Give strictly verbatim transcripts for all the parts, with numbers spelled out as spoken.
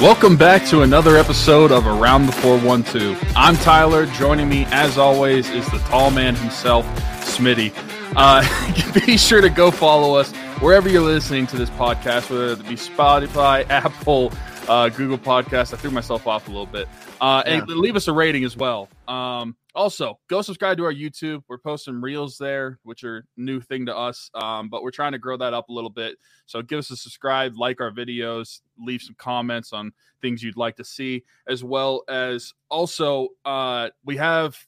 Welcome back to another episode of Around the four twelve. I'm Tyler. Joining me, as always, is the tall man himself, Smitty. Uh, be sure to go follow us wherever you're listening to this podcast, whether it be Spotify, Apple, uh, Google Podcasts. I threw myself off a little bit. Uh, and yeah. Leave us a rating as well. Um, also, go subscribe to our YouTube. We're posting reels there, which are new thing to us, um, but we're trying to grow that up a little bit. So give us a subscribe, like our videos, leave some comments on things you'd like to see, as well as also uh, we have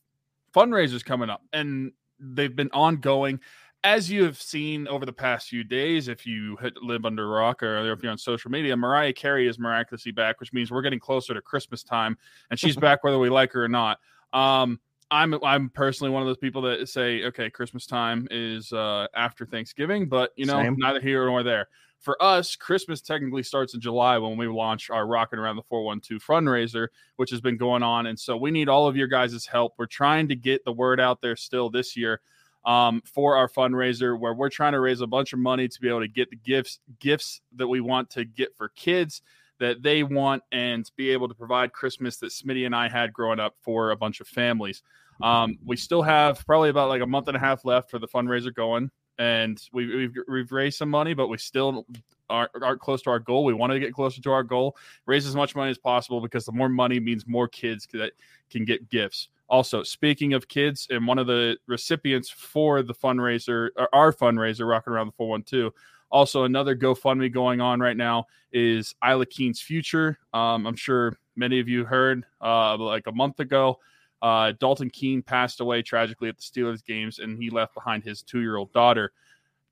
fundraisers coming up, and they've been ongoing. As you have seen over the past few days, if you live under a rock or if you're on social media, Mariah Carey is miraculously back, which means we're getting closer to Christmas time, and she's back whether we like her or not. Um, I'm I'm personally one of those people that say, okay, Christmas time is uh, after Thanksgiving, but you know, Same. neither here nor there. For us, Christmas technically starts in July when we launch our Rockin' Around the four twelve fundraiser, which has been going on, and so we need all of your guys' help. We're trying to get the word out there still this year. Um, for our fundraiser, where we're trying to raise a bunch of money to be able to get the gifts gifts that we want to get for kids that they want, and be able to provide Christmas that Smitty and I had growing up for a bunch of families. Um, we still have probably about like a month and a half left for the fundraiser going, and we've we've, we've raised some money, but we still aren't, aren't close to our goal. We want to get closer to our goal, raise as much money as possible, because the more money means more kids that can get gifts. Also, speaking of kids, and one of the recipients for the fundraiser, or our fundraiser, Rockin' Around the four twelve, also another GoFundMe going on right now is Isla Keane's future. Um, I'm sure many of you heard uh, like a month ago, uh, Dalton Keene passed away tragically at the Steelers games, and he left behind his two-year-old daughter.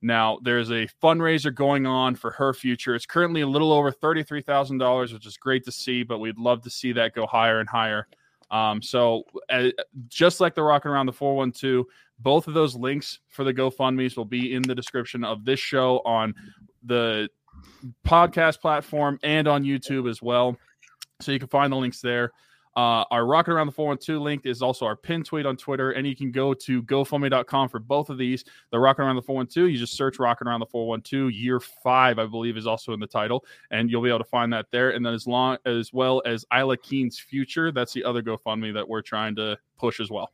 Now, there's a fundraiser going on for her future. It's currently a little over thirty-three thousand dollars, which is great to see, but we'd love to see that go higher and higher. Um, so uh, just like the Rockin' Around the four twelve, both of those links for the GoFundMes will be in the description of this show on the podcast platform and on YouTube as well. So you can find the links there. Uh, our Rockin' Around the four twelve link is also our pin tweet on Twitter, and you can go to GoFundMe dot com for both of these. The Rockin' Around the four twelve, you just search Rockin' Around the four twelve, year five, I believe, is also in the title, and you'll be able to find that there. And then as long as well as Isla Keane's future, that's the other GoFundMe that we're trying to push as well.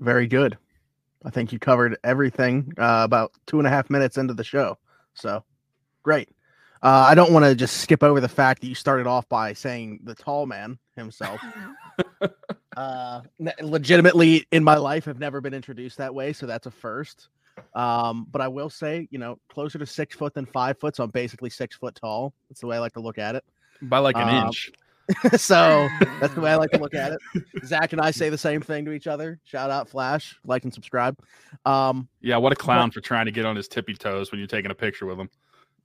Very good. I think you covered everything uh, about two and a half minutes into the show, so great. Uh, I don't want to just skip over the fact that you started off by saying the tall man himself. uh, legitimately, in my life, I've never been introduced that way, so that's a first. Um, but I will say, you know, closer to six foot than five foot, so I'm basically six foot tall. That's the way I like to look at it. By like an um, inch. So that's the way I like to look at it. Zach and I say the same thing to each other. Shout out Flash, like and subscribe. Um, yeah, what a clown but, for trying to get on his tippy toes when you're taking a picture with him.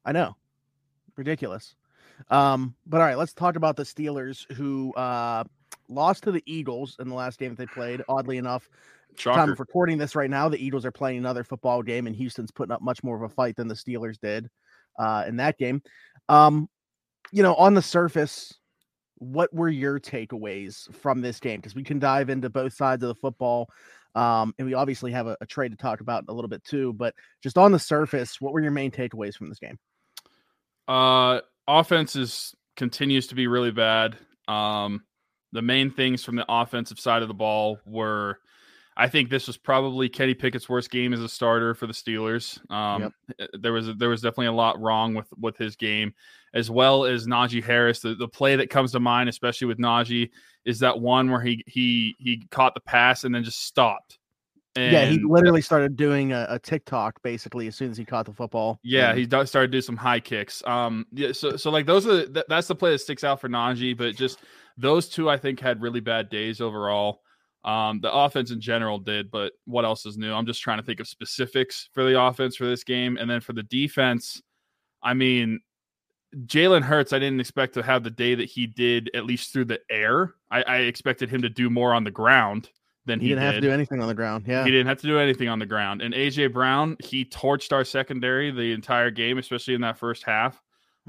I know. Ridiculous. Um, but all right, let's talk about the Steelers, who uh, lost to the Eagles in the last game that they played. Oddly enough, time of recording this right now, the Eagles are playing another football game, and Houston's putting up much more of a fight than the Steelers did uh, in that game. Um, you know, on the surface, what were your takeaways from this game? Because we can dive into both sides of the football, um, and we obviously have a, a trade to talk about a little bit too. But just on the surface, what were your main takeaways from this game? Uh, offense is continues to be really bad. Um, the main things from the offensive side of the ball were, I think this was probably Kenny Pickett's worst game as a starter for the Steelers. Um, yep. there was, there was definitely a lot wrong with, with his game, as well as Najee Harris. The, the play that comes to mind, especially with Najee, is that one where he, he, he caught the pass and then just stopped. And yeah, he literally started doing a, a TikTok basically as soon as he caught the football. Yeah, he started doing some high kicks. Um, yeah, so so like those are th- that's the play that sticks out for Najee, but just those two I think had really bad days overall. Um, the offense in general did, but what else is new? I'm just trying to think of specifics for the offense for this game, and then for the defense, I mean, Jalen Hurts, I didn't expect to have the day that he did, at least through the air. I, I expected him to do more on the ground. Than he, he didn't did. have to do anything on the ground. Yeah, he didn't have to do anything on the ground. And A J. Brown, he torched our secondary the entire game, especially in that first half.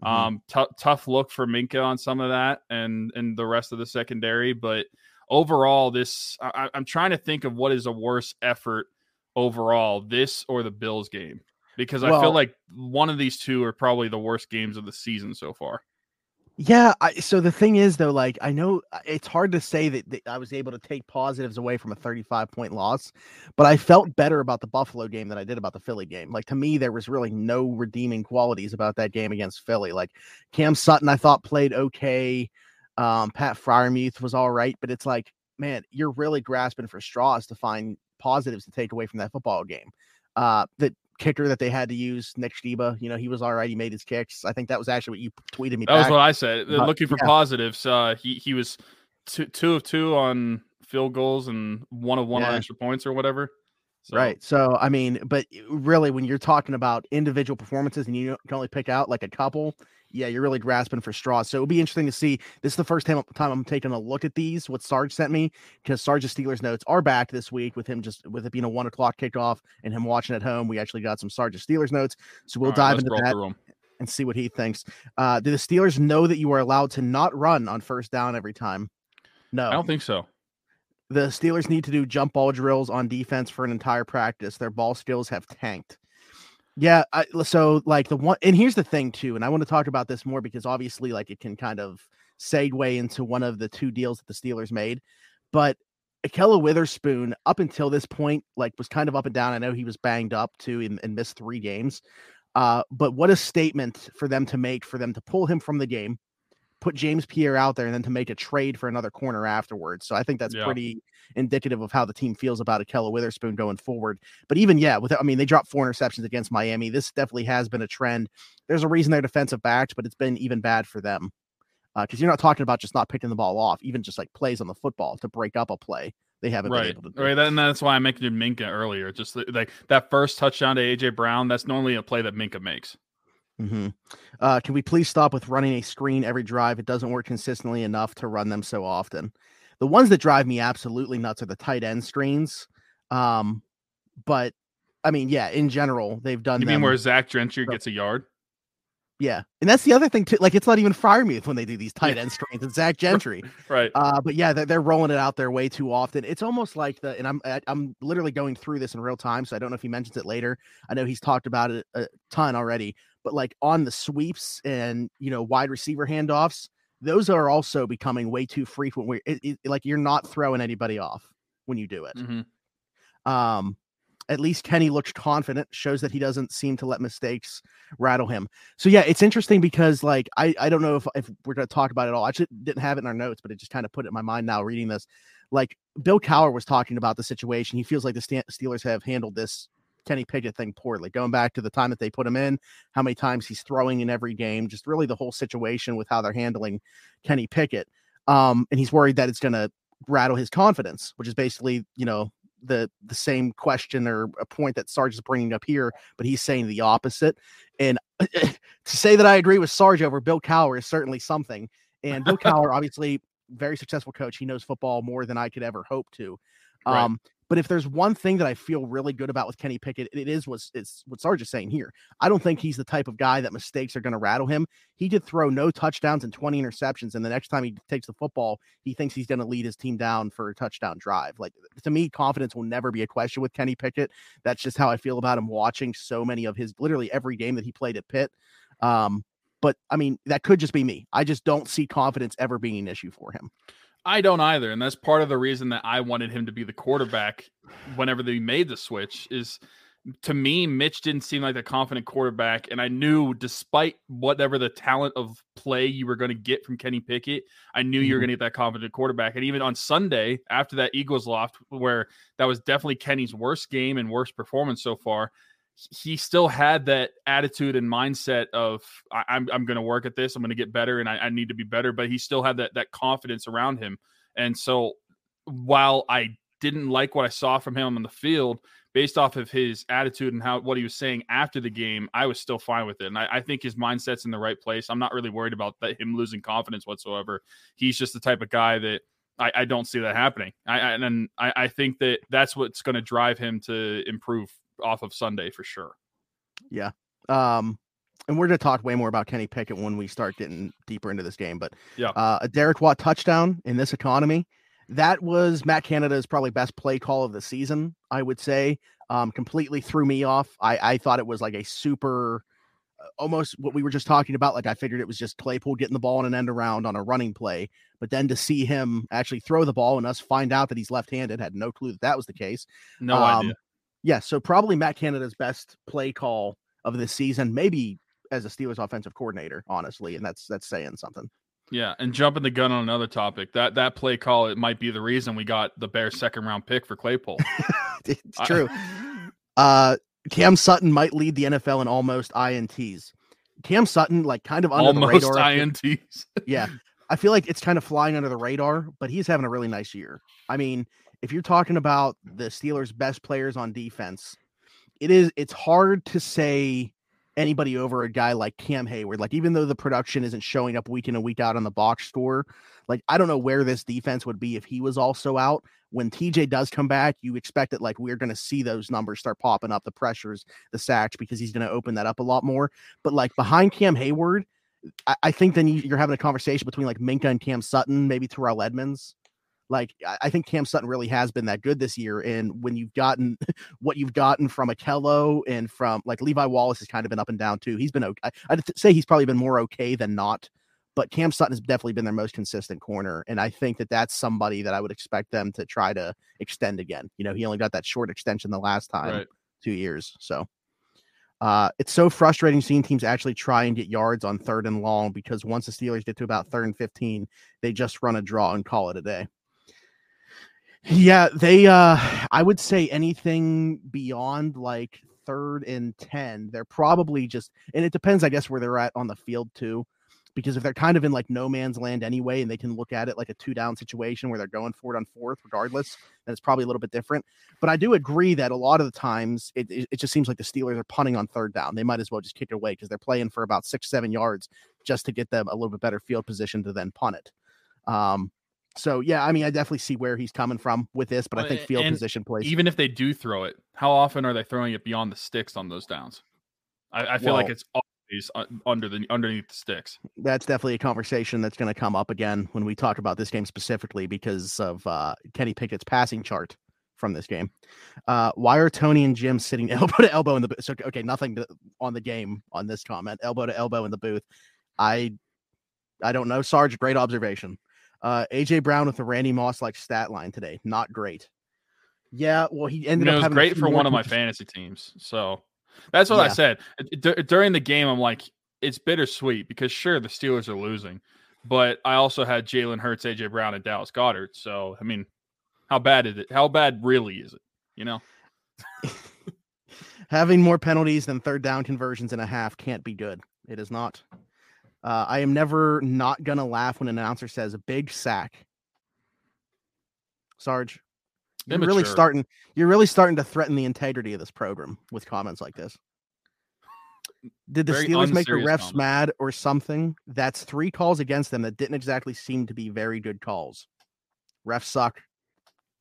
Mm-hmm. Um, t- tough look for Minka on some of that, and and the rest of the secondary. But overall, this I, I'm trying to think of what is a worse effort overall, this or the Bills game, because well, I feel like one of these two are probably the worst games of the season so far. Yeah. I, so the thing is, though, like, I know it's hard to say that, that I was able to take positives away from a thirty-five point loss, but I felt better about the Buffalo game than I did about the Philly game. Like, to me, there was really no redeeming qualities about that game against Philly. Like, Cam Sutton, I thought, played okay. Um, Pat Freiermuth was all right, but it's like, man, you're really grasping for straws to find positives to take away from that football game. Uh, the kicker that they had to use, Nick Sheba, you know, he was all right. He made his kicks. I think that was actually what you tweeted me. That back. was what I said. But, Looking for yeah. positives. Uh, he he was two, two of two on field goals and one of one yeah. on extra points or whatever. So. Right. So, I mean, but really, when you're talking about individual performances and you can only pick out like a couple, yeah, you're really grasping for straws. So it'll be interesting to see. This is the first time, time I'm taking a look at these, what Sarge sent me, because Sarge's Steelers notes are back this week with him just with it being a one o'clock kickoff and him watching at home. We actually got some Sarge's Steelers notes. So we'll All dive right, into that and see what he thinks. Uh, do the Steelers know that you are allowed to not run on first down every time? No, I don't think so. The Steelers need to do jump ball drills on defense for an entire practice. Their ball skills have tanked. Yeah, I, so like the one, and here's the thing too, and I want to talk about this more because obviously, like, it can kind of segue into one of the two deals that the Steelers made. But Akhello Witherspoon, up until this point, like, was kind of up and down. I know he was banged up too and, and missed three games. Uh, but what a statement for them to make, for them to pull him from the game, put James Pierre out there, and then to make a trade for another corner afterwards. So I think that's yeah. pretty indicative of how the team feels about Akhello Witherspoon going forward. But even, yeah, with I mean, they dropped four interceptions against Miami. This definitely has been a trend. There's a reason they're defensive backs, but it's been even bad for them. Because uh, you're not talking about just not picking the ball off, even just like plays on the football to break up a play. They haven't right. been able to do. Right, and that's why I mentioned Minka earlier. Just like that first touchdown to A J. Brown, that's normally a play that Minka makes. Mm-hmm. Uh, can we please stop with running a screen every drive? It doesn't work consistently enough to run them so often. The ones that drive me absolutely nuts are the tight end screens. Um, but I mean, yeah, in general, they've done. You them. mean where Zach Gentry so, gets a yard? Yeah, and that's the other thing too. Like, it's not even Freiermuth when they do these tight end screens. It's Zach Gentry, right? Uh, but yeah, they're, they're rolling it out there way too often. It's almost like the and I'm I'm literally going through this in real time, so I don't know if he mentions it later. I know he's talked about it a ton already. But like on the sweeps and, you know, wide receiver handoffs, those are also becoming way too frequent. Where it, it, like you're not throwing anybody off when you do it. Mm-hmm. Um, at least Kenny looks confident, shows that he doesn't seem to let mistakes rattle him. So yeah, it's interesting because like I, I don't know if, if we're going to talk about it all. I just didn't have it in our notes, but it just kind of put it in my mind now reading this. Like Bill Cowher was talking about the situation. He feels like the St- Steelers have handled this Kenny Pickett thing poorly, going back to the time that they put him in, how many times he's throwing in every game, just really the whole situation with how they're handling Kenny Pickett. Um, and he's worried that it's going to rattle his confidence, which is basically, you know, the the same question or a point that Sarge is bringing up here, but he's saying the opposite. And to say that I agree with Sarge over Bill Cowher is certainly something. And Bill Cowher, obviously, very successful coach. He knows football more than I could ever hope to. Um, right. But if there's one thing that I feel really good about with Kenny Pickett, it is what, it's what Sarge is saying here. I don't think he's the type of guy that mistakes are going to rattle him. He did throw no touchdowns and twenty interceptions, and the next time he takes the football, he thinks he's going to lead his team down for a touchdown drive. Like, to me, confidence will never be a question with Kenny Pickett. That's just how I feel about him watching so many of his, literally every game that he played at Pitt. Um, but, I mean, that could just be me. I just don't see confidence ever being an issue for him. I don't either, and that's part of the reason that I wanted him to be the quarterback whenever they made the switch is, to me, Mitch didn't seem like a confident quarterback, and I knew despite whatever the talent of play you were going to get from Kenny Pickett, I knew mm-hmm. you were going to get that confident quarterback. And even on Sunday, after that Eagles loft, where that was definitely Kenny's worst game and worst performance so far, he still had that attitude and mindset of I, I'm I'm going to work at this. I'm going to get better, and I, I need to be better. But he still had that that confidence around him. And so, while I didn't like what I saw from him on the field, based off of his attitude and how what he was saying after the game, I was still fine with it. And I, I think his mindset's in the right place. I'm not really worried about that, him losing confidence whatsoever. He's just the type of guy that I, I don't see that happening. I, I and I, I think that that's what's going to drive him to improve off of Sunday for sure. Yeah. Um, and we're going to talk way more about Kenny Pickett when we start getting deeper into this game, but yeah, uh, a Derek Watt touchdown in this economy, that was Matt Canada's probably best play call of the season. I would say, um, completely threw me off. I, I thought it was like a super, almost what we were just talking about. Like, I figured it was just Claypool getting the ball in an end around on a running play, but then to see him actually throw the ball and us find out that he's left-handed, had no clue that that was the case. No um, idea. Yeah. So probably Matt Canada's best play call of this season, maybe as a Steelers offensive coordinator, honestly. And that's, that's saying something. Yeah. And jumping the gun on another topic, that, that play call, it might be the reason we got the Bears second round pick for Claypool. It's true. uh, Cam Sutton might lead the N F L in almost I N Ts. Cam Sutton, like, kind of under almost the radar. Almost I N Ts. Yeah. I feel like it's kind of flying under the radar, but he's having a really nice year. I mean, if you're talking about the Steelers' best players on defense, it is, it's hard to say anybody over a guy like Cam Hayward. Like, even though the production isn't showing up week in and week out on the box score, like, I don't know where this defense would be if he was also out. When T J does come back, you expect that, like, we're going to see those numbers start popping up, the pressures, the sacks, because he's going to open that up a lot more. But, like, behind Cam Hayward, I, I think then you, you're having a conversation between, like, Minka and Cam Sutton, maybe Terrell Edmonds. Like, I think Cam Sutton really has been that good this year. And when you've gotten what you've gotten from Akhello and from, like, Levi Wallace has kind of been up and down too. He's been okay. I'd say he's probably been more okay than not, but Cam Sutton has definitely been their most consistent corner. And I think that that's somebody that I would expect them to try to extend again. You know, he only got that short extension the last time, right? Two years. So uh, it's so frustrating seeing teams actually try and get yards on third and long, because once the Steelers get to about third and fifteen, they just run a draw and call it a day. Yeah, they, uh, I would say anything beyond like third and ten, they're probably just, and it depends, I guess, where they're at on the field too, because if they're kind of in like no man's land anyway, and they can look at it like a two down situation where they're going for it on fourth regardless, then it's probably a little bit different. But I do agree that a lot of the times it, it, it just seems like the Steelers are punting on third down. They might as well just kick it away because they're playing for about six, seven yards just to get them a little bit better field position to then punt it. Um, So, yeah, I mean, I definitely see where he's coming from with this, but I think field and position plays. Even if they do throw it, how often are they throwing it beyond the sticks on those downs? I, I feel well, like it's always under the underneath the sticks. That's definitely a conversation that's going to come up again when we talk about this game specifically because of uh, Kenny Pickett's passing chart from this game. Uh, why are Tony and Jim sitting elbow to elbow in the booth? So, okay, nothing to, on the game on this comment. Elbow to elbow in the booth. I, I don't know, Sarge. Great observation. Uh, A J. Brown with the Randy Moss like stat line today, not great. Yeah, well, he ended I mean, up it was having great for one of my fantasy teams. So that's what yeah. I said D- during the game. I'm like, it's bittersweet because sure the Steelers are losing, but I also had Jalen Hurts, A J. Brown, and Dallas Goedert. So I mean, how bad is it? How bad really is it? You know, having more penalties than third down conversions and a half can't be good. It is not. Uh, I am never not going to laugh when an announcer says a big sack. Sarge, you're Immature. really starting, you're really starting to threaten the integrity of this program with comments like this. Did the very Steelers make the refs comment. mad or something? That's three calls against them that didn't exactly seem to be very good calls. Refs suck.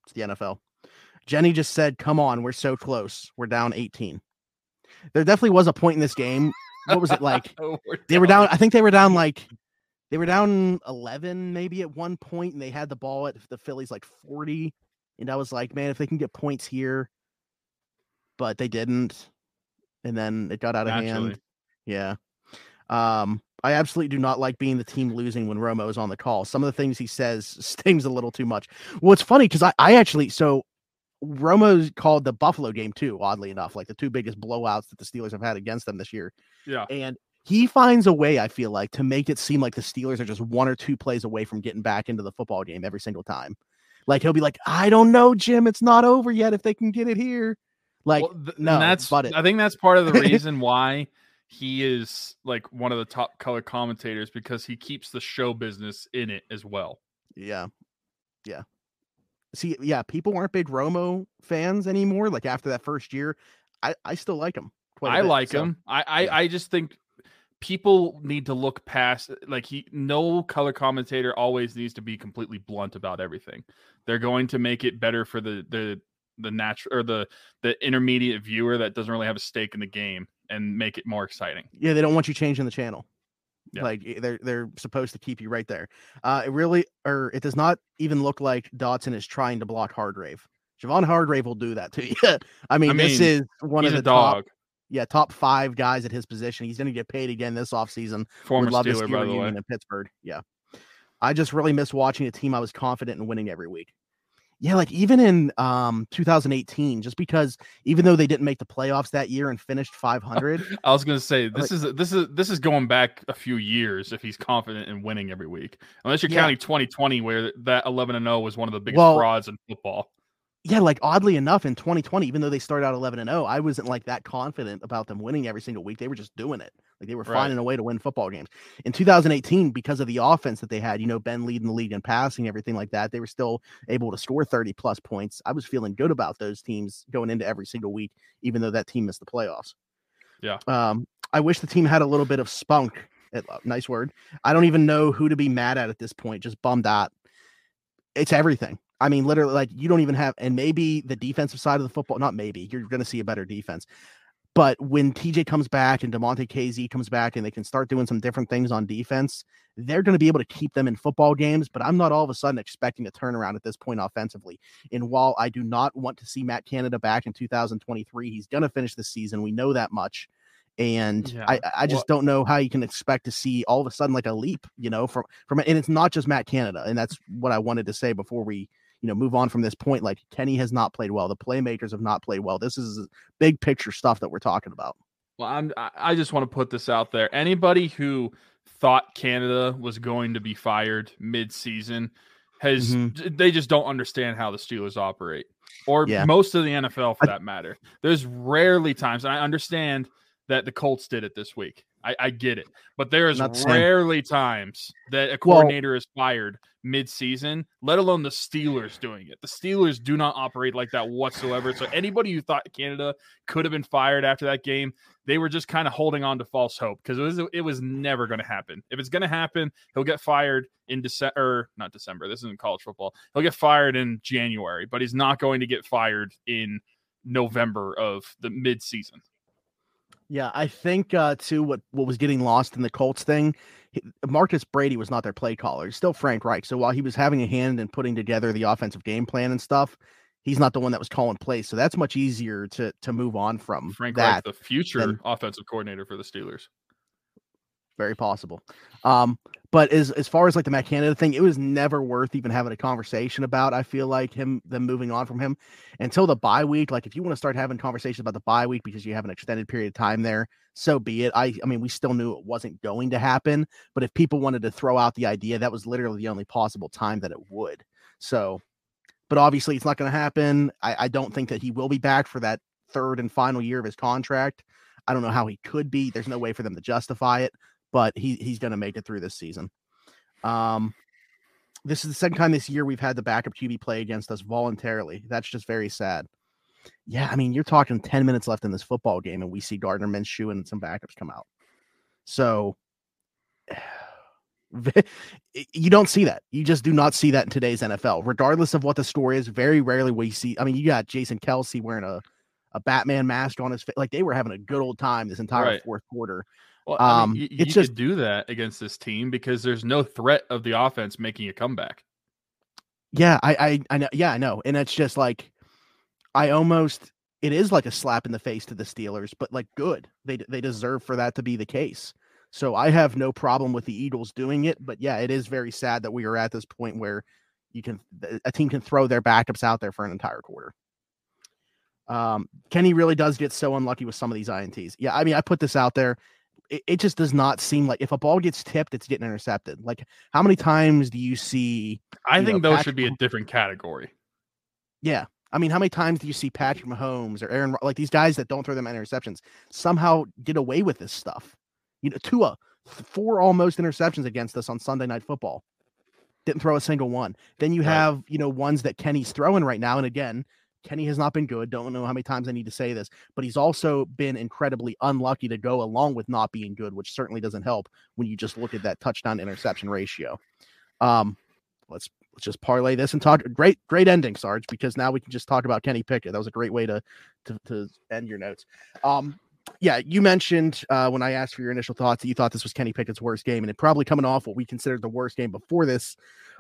It's the N F L. Jenny just said, come on, we're so close. We're down eighteen. There definitely was a point in this game. What was it like? They were down. I think they were down like they were down eleven maybe at one point, and they had the ball at the Phillies like forty. And I was like, man, if they can get points here, but they didn't. And then it got out of Naturally. hand. Yeah. Um, I absolutely do not like being the team losing when Romo is on the call. Some of the things he says stings a little too much. Well, it's funny because I, I actually so. Romo called the Buffalo game too, oddly enough, like the two biggest blowouts that the Steelers have had against them this year. Yeah. And he finds a way, I feel like, to make it seem like the Steelers are just one or two plays away from getting back into the football game every single time. Like, he'll be like, I don't know, Jim, it's not over yet if they can get it here. Like, well, th- no, that's, but it. I think that's part of the reason why he is like one of the top color commentators, because he keeps the show business in it as well. Yeah. Yeah. See, yeah, people aren't big Romo fans anymore. Like, after that first year, I, I still like him. Quite I bit, like so. him. I, I, yeah. I just think people need to look past, like, he. no color commentator always needs to be completely blunt about everything. They're going to make it better for the the the natural or the the intermediate viewer that doesn't really have a stake in the game and make it more exciting. Yeah, they don't want you changing the channel. Yeah. Like, they're they're supposed to keep you right there. Uh, it really, or it does not even look like Dotson is trying to block Hargrave. Javon Hargrave will do that to you. I mean, I mean this is one of the dog. Top, yeah, top five guys at his position. He's going to get paid again this offseason. Former love Steeler, by the way. In Pittsburgh. Yeah. I just really miss watching a team I was confident in winning every week. Yeah, like even in um, two thousand eighteen, just because even though they didn't make the playoffs that year and finished five hundred, I was going to say this like, is this is this is going back a few years. If he's confident in winning every week, unless you're yeah. counting twenty twenty, where that eleven and oh was one of the biggest well, frauds in football. Yeah, like oddly enough, in twenty twenty, even though they started out eleven and oh, I wasn't like that confident about them winning every single week. They were just doing it. Like they were right. finding a way to win football games. In two thousand eighteen, because of the offense that they had, you know, Ben leading the league in passing, everything like that, they were still able to score thirty plus points. I was feeling good about those teams going into every single week, even though that team missed the playoffs. Yeah. Um, I wish the team had a little bit of spunk. Nice word. I don't even know who to be mad at at this point. Just bummed out. It's everything. I mean, literally, like you don't even have, and maybe the defensive side of the football, not maybe, you're going to see a better defense. But when T J comes back and DeMonte K Z comes back and they can start doing some different things on defense, they're going to be able to keep them in football games. But I'm not all of a sudden expecting a turnaround at this point offensively. And while I do not want to see Matt Canada back in two thousand twenty-three, he's going to finish the season. We know that much. And yeah. I, I just well, don't know how you can expect to see all of a sudden like a leap, you know, from, from, and it's not just Matt Canada. And that's what I wanted to say before we, you know, move on from this point. Like Kenny has not played well. The playmakers have not played well. This is big picture stuff that we're talking about. Well, I'm, I just want to put this out there. Anybody who thought Canada was going to be fired mid-season has, mm-hmm. they just don't understand how the Steelers operate or yeah. most of the N F L for I, that matter. There's rarely times, and I understand that the Colts did it this week. I, I get it, but there is rarely times that a coordinator well, is fired mid-season, let alone the Steelers doing it. The Steelers do not operate like that whatsoever. So anybody who thought Canada could have been fired after that game, they were just kind of holding on to false hope because it was it was never going to happen. If it's going to happen, he'll get fired in December, not December. This isn't college football. He'll get fired in January, but he's not going to get fired in November of the mid-season. Yeah, I think, uh, too, what, what was getting lost in the Colts thing, Marcus Brady was not their play caller. Still Frank Reich. So while he was having a hand in putting together the offensive game plan and stuff, he's not the one that was calling plays. So that's much easier to to move on from. Frank Reich, the future than, offensive coordinator for the Steelers. Very possible. Um, but as as far as like the Matt Canada thing, it was never worth even having a conversation about. I feel like him them moving on from him until the bye week. Like if you want to start having conversations about the bye week because you have an extended period of time there, so be it. I I mean, we still knew it wasn't going to happen. But if people wanted to throw out the idea, that was literally the only possible time that it would. So, but obviously it's not going to happen. I, I don't think that he will be back for that third and final year of his contract. I don't know how he could be. There's no way for them to justify it. But he he's going to make it through this season. Um, this is the second time this year we've had the backup Q B play against us voluntarily. That's just very sad. Yeah, I mean, you're talking ten minutes left in this football game, and we see Gardner Minshew and some backups come out. So you don't see that. You just do not see that in today's N F L. Regardless of what the score is, very rarely we see. I mean, you got Jason Kelsey wearing a, a Batman mask on his face. Like, they were having a good old time this entire right. fourth quarter. Well, I mean, um, you, you it's just, could do that against this team because there's no threat of the offense making a comeback. Yeah, I, I, I know. Yeah, I know. And it's just like, I almost, it is like a slap in the face to the Steelers, but like good, they, they deserve for that to be the case. So I have no problem with the Eagles doing it, but yeah, it is very sad that we are at this point where you can, a team can throw their backups out there for an entire quarter. Um, Kenny really does get so unlucky with some of these I N Ts. Yeah. I mean, I put this out there. It just does not seem like if a ball gets tipped, it's getting intercepted. Like how many times do you see? I you think know, those Patrick should be a different category. Yeah. I mean, how many times do you see Patrick Mahomes or Aaron, like these guys that don't throw them interceptions somehow get away with this stuff? You know, Tua, four almost interceptions against us on Sunday Night Football. Didn't throw a single one. Then you right. have, you know, ones that Kenny's throwing right now. And again, Kenny has not been good. Don't know how many times I need to say this, but he's also been incredibly unlucky to go along with not being good, which certainly doesn't help when you just look at that touchdown interception ratio. Um, let's, let's just parlay this and talk. Great, great ending, Sarge, because now we can just talk about Kenny Pickett. That was a great way to, to, to end your notes. Um, yeah, you mentioned uh, when I asked for your initial thoughts that you thought this was Kenny Pickett's worst game, and it probably coming off what we considered the worst game before this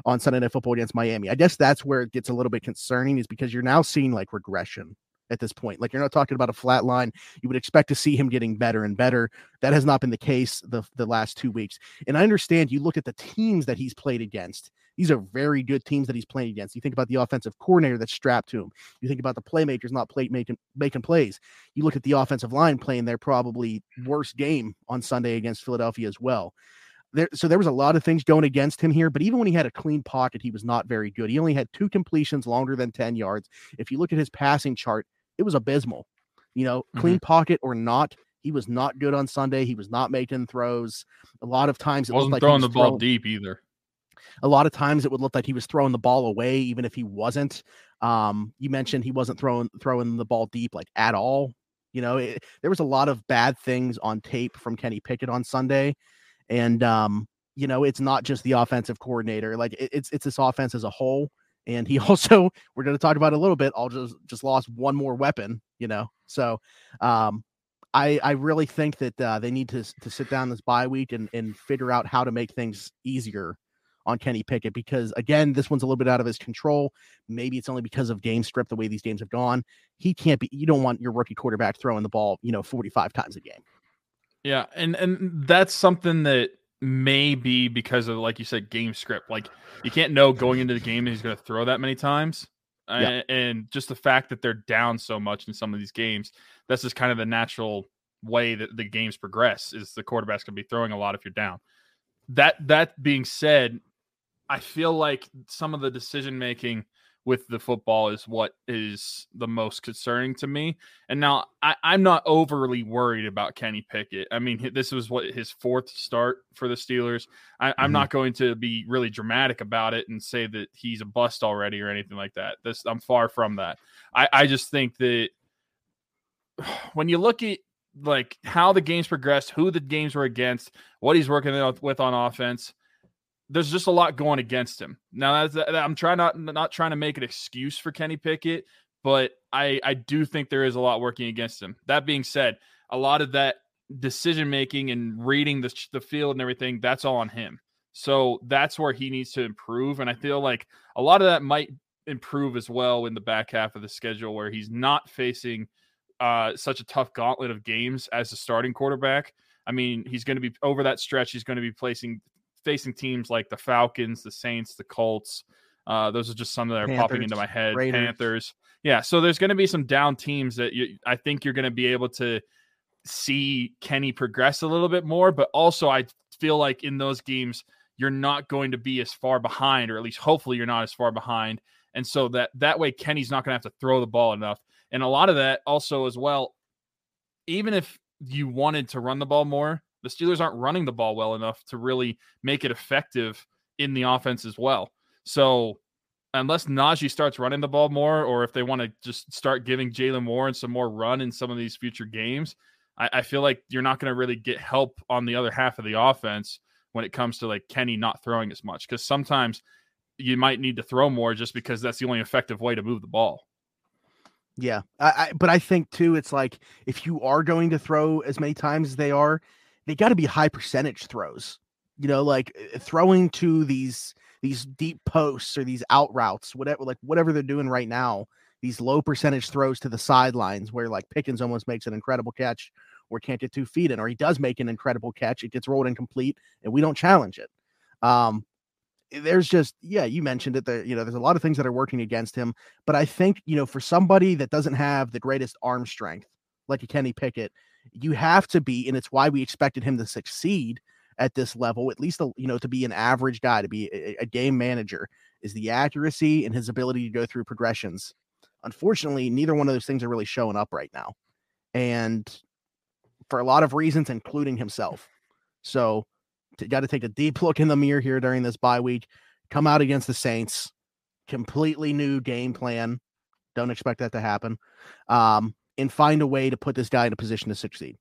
on Sunday Night Football against Miami. I guess that's where it gets a little bit concerning is because you're now seeing like regression at this point. Like, you're not talking about a flat line. You would expect to see him getting better and better. That has not been the case the, the last two weeks. And I understand you look at the teams that he's played against. These are very good teams that he's playing against. You think about the offensive coordinator that's strapped to him. You think about the playmakers not play, making, making plays. You look at the offensive line playing their probably worst game on Sunday against Philadelphia as well. There, so there was a lot of things going against him here, but even when he had a clean pocket, he was not very good. He only had two completions longer than ten yards. If you look at his passing chart, it was abysmal. You know, mm-hmm. clean pocket or not, he was not good on Sunday. He was not making throws. A lot of times it wasn't like throwing was the ball throwing, deep either. A lot of times it would look like he was throwing the ball away, even if he wasn't. Um, you mentioned he wasn't throwing throwing the ball deep like at all. You know, it, there was a lot of bad things on tape from Kenny Pickett on Sunday. And, um, you know, it's not just the offensive coordinator. Like, it, it's it's this offense as a whole. And he also, we're going to talk about it a little bit, all just, just lost one more weapon, you know. So um, I I really think that uh, they need to to sit down this bye week and, and figure out how to make things easier on Kenny Pickett. Because, again, this one's a little bit out of his control. Maybe it's only because of game script, the way these games have gone. He can't be – you don't want your rookie quarterback throwing the ball, you know, forty-five times a game. Yeah, and, and that's something that may be because of, like you said, game script. Like, you can't know going into the game that he's going to throw that many times. Yeah. And, and just the fact that they're down so much in some of these games, that's just kind of the natural way that the games progress, is the quarterback's going to be throwing a lot if you're down. That that being said, I feel like some of the decision-making with the football is what is the most concerning to me. And now I, I'm not overly worried about Kenny Pickett. I mean, this was what his fourth start for the Steelers. I, mm-hmm. I'm not going to be really dramatic about it and say that he's a bust already or anything like that. This, I'm far from that. I, I just think that when you look at like how the games progressed, who the games were against, what he's working with on offense, there's just a lot going against him. Now, that's, I'm trying not not trying to make an excuse for Kenny Pickett, but I, I do think there is a lot working against him. That being said, a lot of that decision-making and reading the, the field and everything, that's all on him. So that's where he needs to improve, and I feel like a lot of that might improve as well in the back half of the schedule where he's not facing uh, such a tough gauntlet of games as a starting quarterback. I mean, he's going to be – over that stretch, he's going to be placing – facing teams like the Falcons, the Saints, the Colts. Uh, those are just some that are Panthers, popping into my head. Raiders. Panthers. Yeah, so there's going to be some down teams that you, I think you're going to be able to see Kenny progress a little bit more, but also I feel like in those games, you're not going to be as far behind, or at least hopefully you're not as far behind. And so that, that way Kenny's not going to have to throw the ball enough. And a lot of that also as well, even if you wanted to run the ball more, the Steelers aren't running the ball well enough to really make it effective in the offense as well. So unless Najee starts running the ball more, or if they want to just start giving Jalen Warren some more run in some of these future games, I, I feel like you're not going to really get help on the other half of the offense when it comes to like Kenny not throwing as much. Cause sometimes you might need to throw more just because that's the only effective way to move the ball. Yeah. I, I but I think too, it's like, if you are going to throw as many times as they are, they got to be high percentage throws, you know, like throwing to these, these deep posts or these out routes, whatever, like whatever they're doing right now, these low percentage throws to the sidelines where like Pickens almost makes an incredible catch or can't get two feet in, or he does make an incredible catch. It gets rolled incomplete and we don't challenge it. Um, there's just, yeah, you mentioned it there, you know, there's a lot of things that are working against him, but I think, you know, for somebody that doesn't have the greatest arm strength, like a Kenny Pickett, you have to be, and it's why we expected him to succeed at this level, at least, you know, to be an average guy, to be a, a game manager, is the accuracy and his ability to go through progressions. Unfortunately, neither one of those things are really showing up right now. And for a lot of reasons, including himself. So you got to take a deep look in the mirror here during this bye week, come out against the Saints, completely new game plan. Don't expect that to happen. Um, and find a way to put this guy in a position to succeed.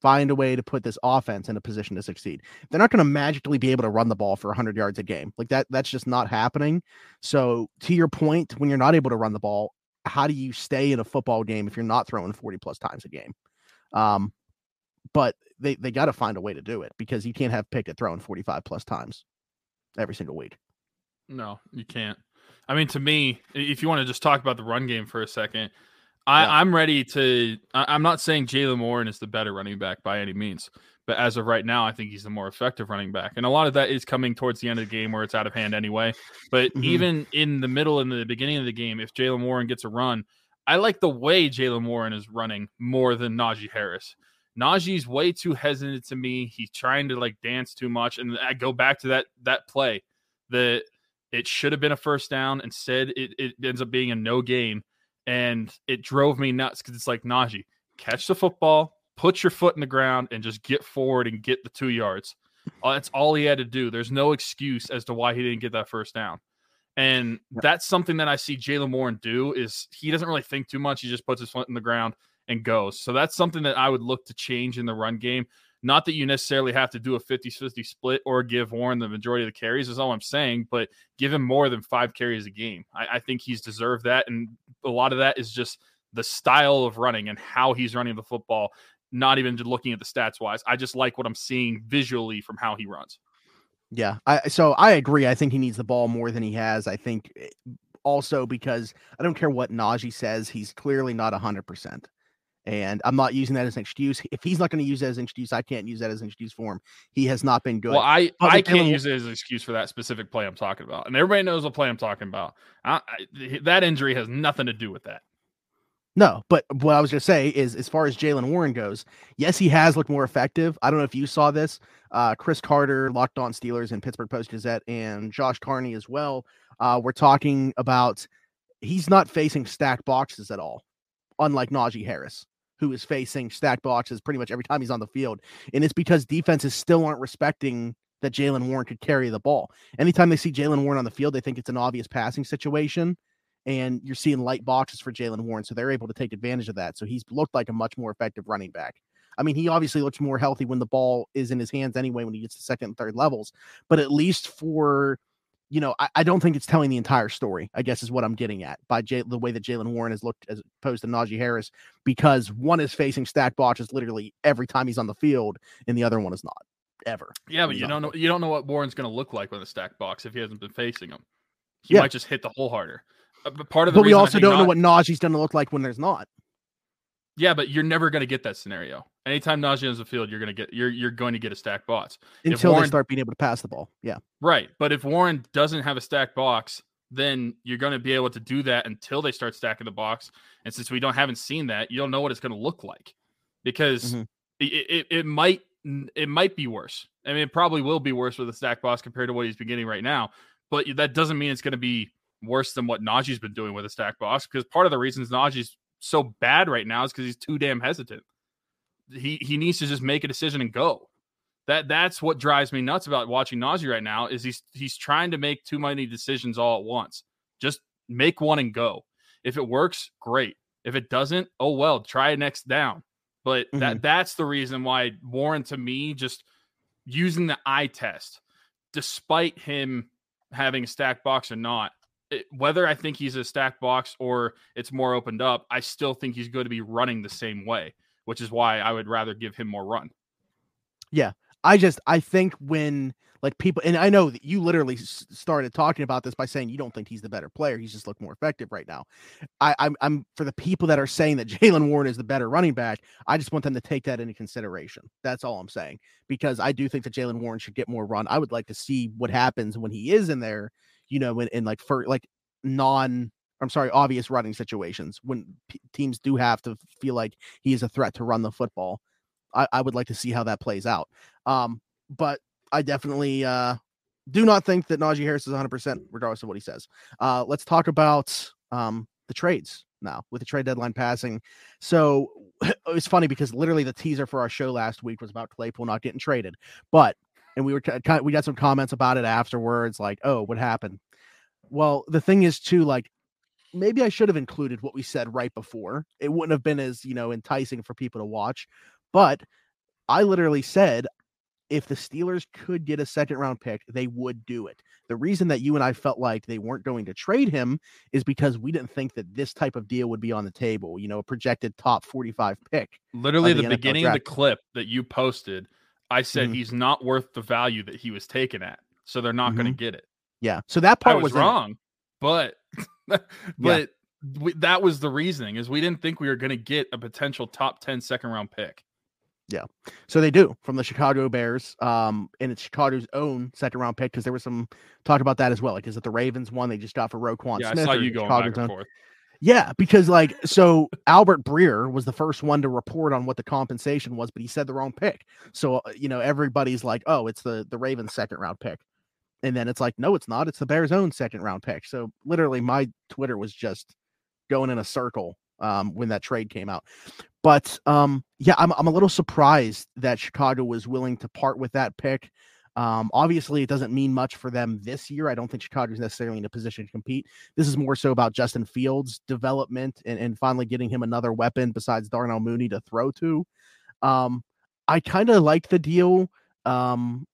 Find a way to put this offense in a position to succeed. They're not going to magically be able to run the ball for one hundred yards a game. Like that, that's just not happening. So to your point, when you're not able to run the ball, how do you stay in a football game if you're not throwing forty plus times a game? Um, but they, they got to find a way to do it, because you can't have Pickett throwing forty-five plus times every single week. No, you can't. I mean, to me, if you want to just talk about the run game for a second, I, yeah. I'm ready to I, – I'm not saying Jalen Warren is the better running back by any means, but as of right now, I think he's the more effective running back. And a lot of that is coming towards the end of the game where it's out of hand anyway. But mm-hmm. even in the middle and the beginning of the game, if Jalen Warren gets a run, I like the way Jalen Warren is running more than Najee Harris. Najee's way too hesitant to me. He's trying to, like, dance too much. And I go back to that that play that it should have been a first down. Instead, it, it ends up being a no gain. And it drove me nuts because it's like, Najee, catch the football, put your foot in the ground, and just get forward and get the two yards. That's all he had to do. There's no excuse as to why he didn't get that first down. And that's something that I see Jalen Warren do is he doesn't really think too much. He just puts his foot in the ground and goes. So that's something that I would look to change in the run game. Not that you necessarily have to do a fifty-fifty split or give Warren the majority of the carries is all I'm saying, but give him more than five carries a game. I, I think he's deserved that. And a lot of that is just the style of running and how he's running the football, not even just looking at the stats wise. I just like what I'm seeing visually from how he runs. Yeah. I, so I agree. I think he needs the ball more than he has. I think also because I don't care what Najee says, he's clearly not a hundred percent. And I'm not using that as an excuse. If he's not going to use that as an excuse, I can't use that as an excuse for him. He has not been good. Well, I, I can't use it as an excuse for that specific play I'm talking about. And everybody knows what play I'm talking about. I, I, that injury has nothing to do with that. No, but what I was going to say is as far as Jalen Warren goes, yes, he has looked more effective. I don't know if you saw this. Uh, Chris Carter, Locked On Steelers and Pittsburgh Post-Gazette, and Josh Carney as well. Uh, we're talking about he's not facing stacked boxes at all, unlike Najee Harris, who is facing stacked boxes pretty much every time he's on the field. And it's because defenses still aren't respecting that Jalen Warren could carry the ball. Anytime they see Jalen Warren on the field, they think it's an obvious passing situation, and you're seeing light boxes for Jalen Warren. So they're able to take advantage of that. So he's looked like a much more effective running back. I mean, he obviously looks more healthy when the ball is in his hands anyway, when he gets to second and third levels, but at least for, you know, I, I don't think it's telling the entire story, I guess is what I'm getting at by J- the way that Jalen Warren has looked as opposed to Najee Harris, because one is facing stacked boxes literally every time he's on the field and the other one is not ever. Yeah, but he's you not. don't know you don't know what Warren's going to look like with a stacked box if he hasn't been facing him. He yeah. might just hit the hole harder. Uh, but part of the but we also don't not, know what Najee's going to look like when there's not. Yeah, but you're never going to get that scenario. Anytime Najee owns the field, you're going to get you're you're going to get a stacked box until Warren, they start being able to pass the ball. Yeah, right. But if Warren doesn't have a stacked box, then you're going to be able to do that until they start stacking the box. And since we don't haven't seen that, you don't know what it's going to look like because mm-hmm. it, it it might it might be worse. I mean, it probably will be worse with a stacked box compared to what he's been getting right now. But that doesn't mean it's going to be worse than what Najee's been doing with a stacked box, because part of the reasons Najee's so bad right now is because he's too damn hesitant. He he needs to just make a decision and go. That that's what drives me nuts about watching Najee right now is he's he's trying to make too many decisions all at once. Just make one and go. If it works, great. If it doesn't, oh well, try next down. But mm-hmm. that that's the reason why Warren, to me, just using the eye test, despite him having a stacked box or not, It, whether I think he's a stacked box or it's more opened up, I still think he's going to be running the same way, which is why I would rather give him more run. Yeah. I just, I think when like people, and I know that you literally started talking about this by saying you don't think he's the better player. He's just looked more effective right now. I I'm, I'm for the people that are saying that Jalen Warren is the better running back. I just want them to take that into consideration. That's all I'm saying, because I do think that Jalen Warren should get more run. I would like to see what happens when he is in there, you know, in, in like for like non, I'm sorry, obvious running situations when p- teams do have to feel like he is a threat to run the football. I, I would like to see how that plays out. Um, but I definitely uh, do not think that Najee Harris is one hundred percent regardless of what he says. Uh, let's talk about um, the trades now with the trade deadline passing. So it's funny because literally the teaser for our show last week was about Claypool not getting traded, but And we were kind of, we got some comments about it afterwards, like, oh, what happened? Well, the thing is, too, like, maybe I should have included what we said right before. It wouldn't have been as, you know, enticing for people to watch. But I literally said, if the Steelers could get a second round pick, they would do it. The reason that you and I felt like they weren't going to trade him is because we didn't think that this type of deal would be on the table. You know, a projected top forty-five pick. Literally the, the beginning of the clip that you posted, I said mm-hmm. he's not worth the value that he was taken at, so they're not mm-hmm. going to get it. Yeah, so that part I was, was wrong, but but yeah. we, that was the reasoning, is we didn't think we were going to get a potential top ten second round pick. Yeah. So they do, from the Chicago Bears, um, and it's Chicago's own second round pick, because there was some talk about that as well. Like, is it the Ravens one they just got for Roquan yeah, Smith? I saw you going Chicago's back and own? forth. Yeah, because like, so Albert Breer was the first one to report on what the compensation was, but he said the wrong pick. So, you know, everybody's like, oh, it's the, the Ravens second round pick. And then it's like, no, it's not. It's the Bears' own second round pick. So literally my Twitter was just going in a circle um, when that trade came out. But um, yeah, I'm I'm a little surprised that Chicago was willing to part with that pick. Um, obviously, it doesn't mean much for them this year. I don't think Chicago's necessarily in a position to compete. This is more so about Justin Fields' development and, and finally getting him another weapon besides Darnell Mooney to throw to. Um, I kind of like the deal um,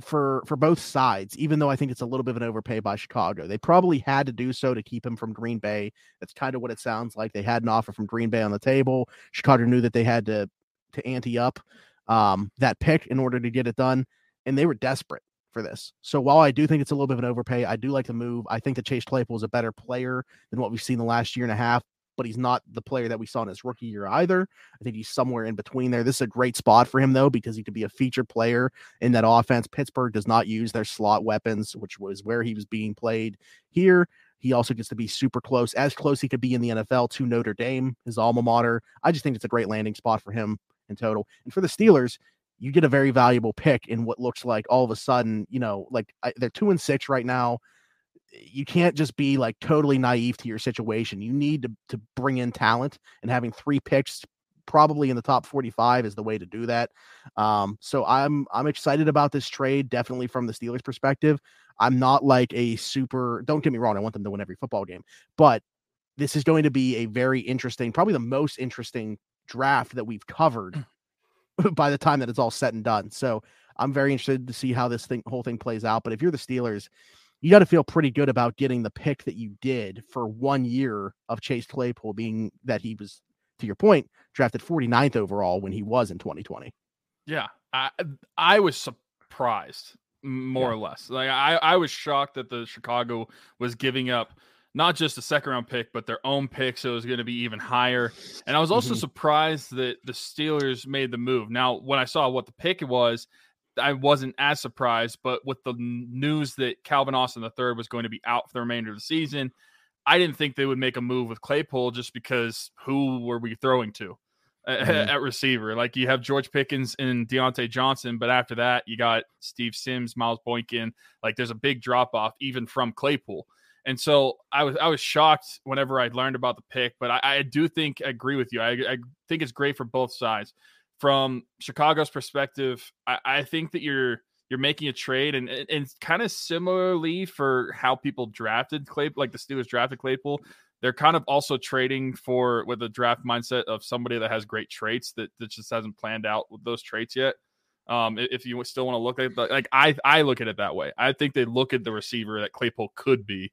for for both sides, even though I think it's a little bit of an overpay by Chicago. They probably had to do so to keep him from Green Bay. That's kind of what it sounds like. They had an offer from Green Bay on the table. Chicago knew that they had to, to ante up um, that pick in order to get it done. And they were desperate for this. So while I do think it's a little bit of an overpay, I do like the move. I think that Chase Claypool is a better player than what we've seen the last year and a half, but he's not the player that we saw in his rookie year either. I think he's somewhere in between there. This is a great spot for him, though, because he could be a featured player in that offense. Pittsburgh does not use their slot weapons, which was where he was being played here. He also gets to be super close, as close he could be in the N F L to Notre Dame, his alma mater. I just think it's a great landing spot for him in total. And for the Steelers, you get a very valuable pick in what looks like all of a sudden, you know, like I, they're two and six right now. You can't just be like totally naive to your situation. You need to, to bring in talent, and having three picks probably in the top forty-five is the way to do that. Um, so I'm, I'm excited about this trade, definitely from the Steelers perspective. I'm not like a super, don't get me wrong, I want them to win every football game, but this is going to be a very interesting, probably the most interesting draft that we've covered by the time that it's all said and done. So I'm very interested to see how this thing, whole thing plays out. But if you're the Steelers, you got to feel pretty good about getting the pick that you did for one year of Chase Claypool, being that he was, to your point, drafted forty-ninth overall when he was in twenty twenty. Yeah. I, I was surprised more yeah. or less. Like I, I was shocked that the Chicago was giving up not just a second round pick, but their own pick. So it was going to be even higher. And I was also mm-hmm. surprised that the Steelers made the move. Now, when I saw what the pick was, I wasn't as surprised, but with the news that Calvin Austin the third was going to be out for the remainder of the season, I didn't think they would make a move with Claypool, just because who were we throwing to mm-hmm. at, at receiver? Like, you have George Pickens and Deontay Johnson, but after that you got Steve Sims, Miles Boykin. Like, there's a big drop off even from Claypool. And so I was I was shocked whenever I learned about the pick, but I, I do think I agree with you. I, I think it's great for both sides. From Chicago's perspective, I, I think that you're you're making a trade, and and, and kind of similarly for how people drafted Claypool, like the Steelers drafted Claypool, they're kind of also trading for with a draft mindset of somebody that has great traits that, that just hasn't planned out with those traits yet. Um, if you still want to look at it, like I I look at it that way. I think they look at the receiver that Claypool could be,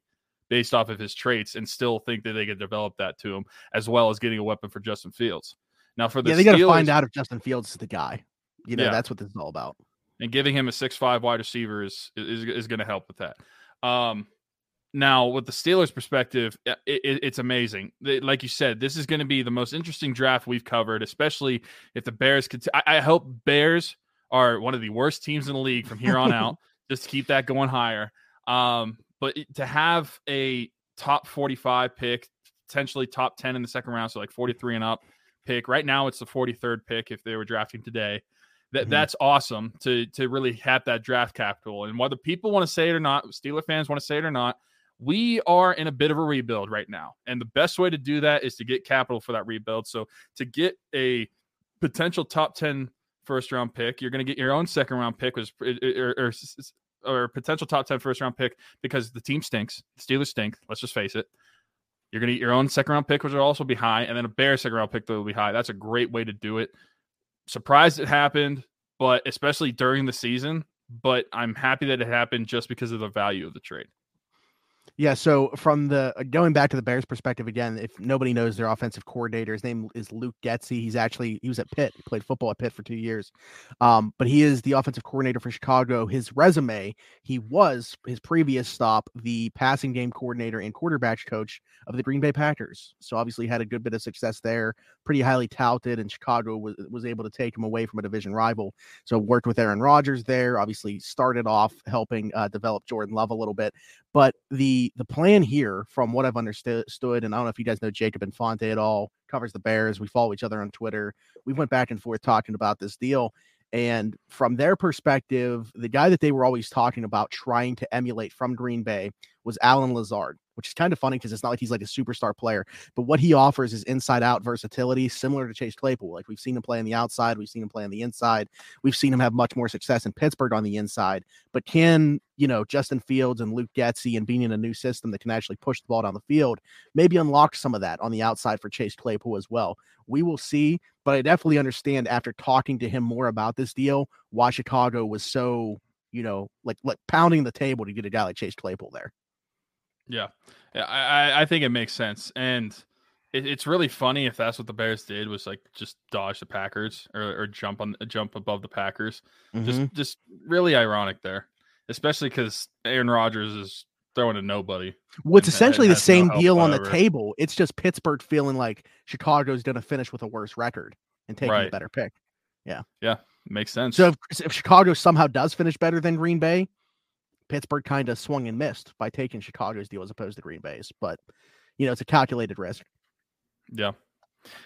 based off of his traits, and still think that they could develop that to him, as well as getting a weapon for Justin Fields. Now for the yeah, they got to find out if Justin Fields is the guy, you know, yeah. that's what this is all about. And giving him a six five wide receiver is, is, is going to help with that. Um, now with the Steelers perspective, it, it, it's amazing. They, like you said, this is going to be the most interesting draft we've covered, especially if the Bears could, t- I, I hope Bears are one of the worst teams in the league from here on out, just to keep that going higher. Um, But to have a top forty-five pick, potentially top ten in the second round, so like forty-three and up pick. Right now, it's the forty-third pick if they were drafting today. That mm-hmm. That's awesome to to really have that draft capital. And whether people want to say it or not, Steeler fans want to say it or not, we are in a bit of a rebuild right now. And the best way to do that is to get capital for that rebuild. So to get a potential top ten first-round pick, you're going to get your own second-round pick, which is, or, or, or potential top ten first round pick, because the team stinks. The Steelers stink. Let's just face it. You're going to get your own second round pick, which will also be high, and then a Bears second round pick that will be high. That's a great way to do it. Surprised it happened, but especially during the season, but I'm happy that it happened just because of the value of the trade. Yeah, so from the going back to the Bears perspective again, if nobody knows their offensive coordinator, his name is Luke Getsy. He's actually he was at Pitt. He played football at Pitt for two years. Um, but he is the offensive coordinator for Chicago. His resume, he was his previous stop, the passing game coordinator and quarterback coach of the Green Bay Packers. So obviously had a good bit of success there, pretty highly touted, and Chicago was, was able to take him away from a division rival. So worked with Aaron Rodgers there, obviously started off helping uh, develop Jordan Love a little bit. But the the plan here, from what I've understood, and I don't know if you guys know Jacob Infante at all, covers the Bears. We follow each other on Twitter. We went back and forth talking about this deal. And from their perspective, the guy that they were always talking about trying to emulate from Green Bay was Allen Lazard, which is kind of funny because it's not like he's like a superstar player. But what he offers is inside out versatility, similar to Chase Claypool. Like we've seen him play on the outside. We've seen him play on the inside. We've seen him have much more success in Pittsburgh on the inside. But can, you know, Justin Fields and Luke Getsy, and being in a new system that can actually push the ball down the field, maybe unlock some of that on the outside for Chase Claypool as well? We will see. But I definitely understand, after talking to him more about this deal, why Chicago was so, you know, like, like pounding the table to get a guy like Chase Claypool there. Yeah, I, I think it makes sense. And it, it's really funny if that's what the Bears did, was like just dodge the Packers or, or jump on jump above the Packers. Mm-hmm. Just just really ironic there, especially because Aaron Rodgers is throwing to nobody. Well, it's essentially the same deal on the table. It's just Pittsburgh feeling like Chicago's going to finish with a worse record and taking a better pick. Yeah. Yeah. Makes sense. So if, if Chicago somehow does finish better than Green Bay, Pittsburgh kind of swung and missed by taking Chicago's deal as opposed to Green Bay's. But, you know, it's a calculated risk. Yeah.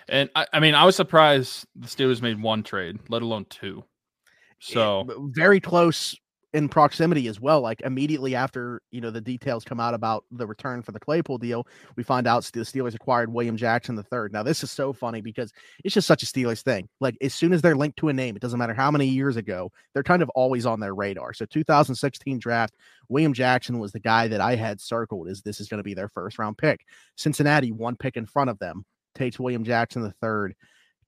And I, I mean, I was surprised the Steelers made one trade, let alone two. So yeah, very close in proximity as well. Like immediately after, you know, the details come out about the return for the Claypool deal, we find out the Steelers acquired William Jackson the third. Now this is so funny because it's just such a Steelers thing. Like as soon as they're linked to a name, it doesn't matter how many years ago, they're kind of always on their radar. So two thousand sixteen draft, William Jackson was the guy that I had circled as this is going to be their first round pick. Cincinnati, one pick in front of them, takes William Jackson the third.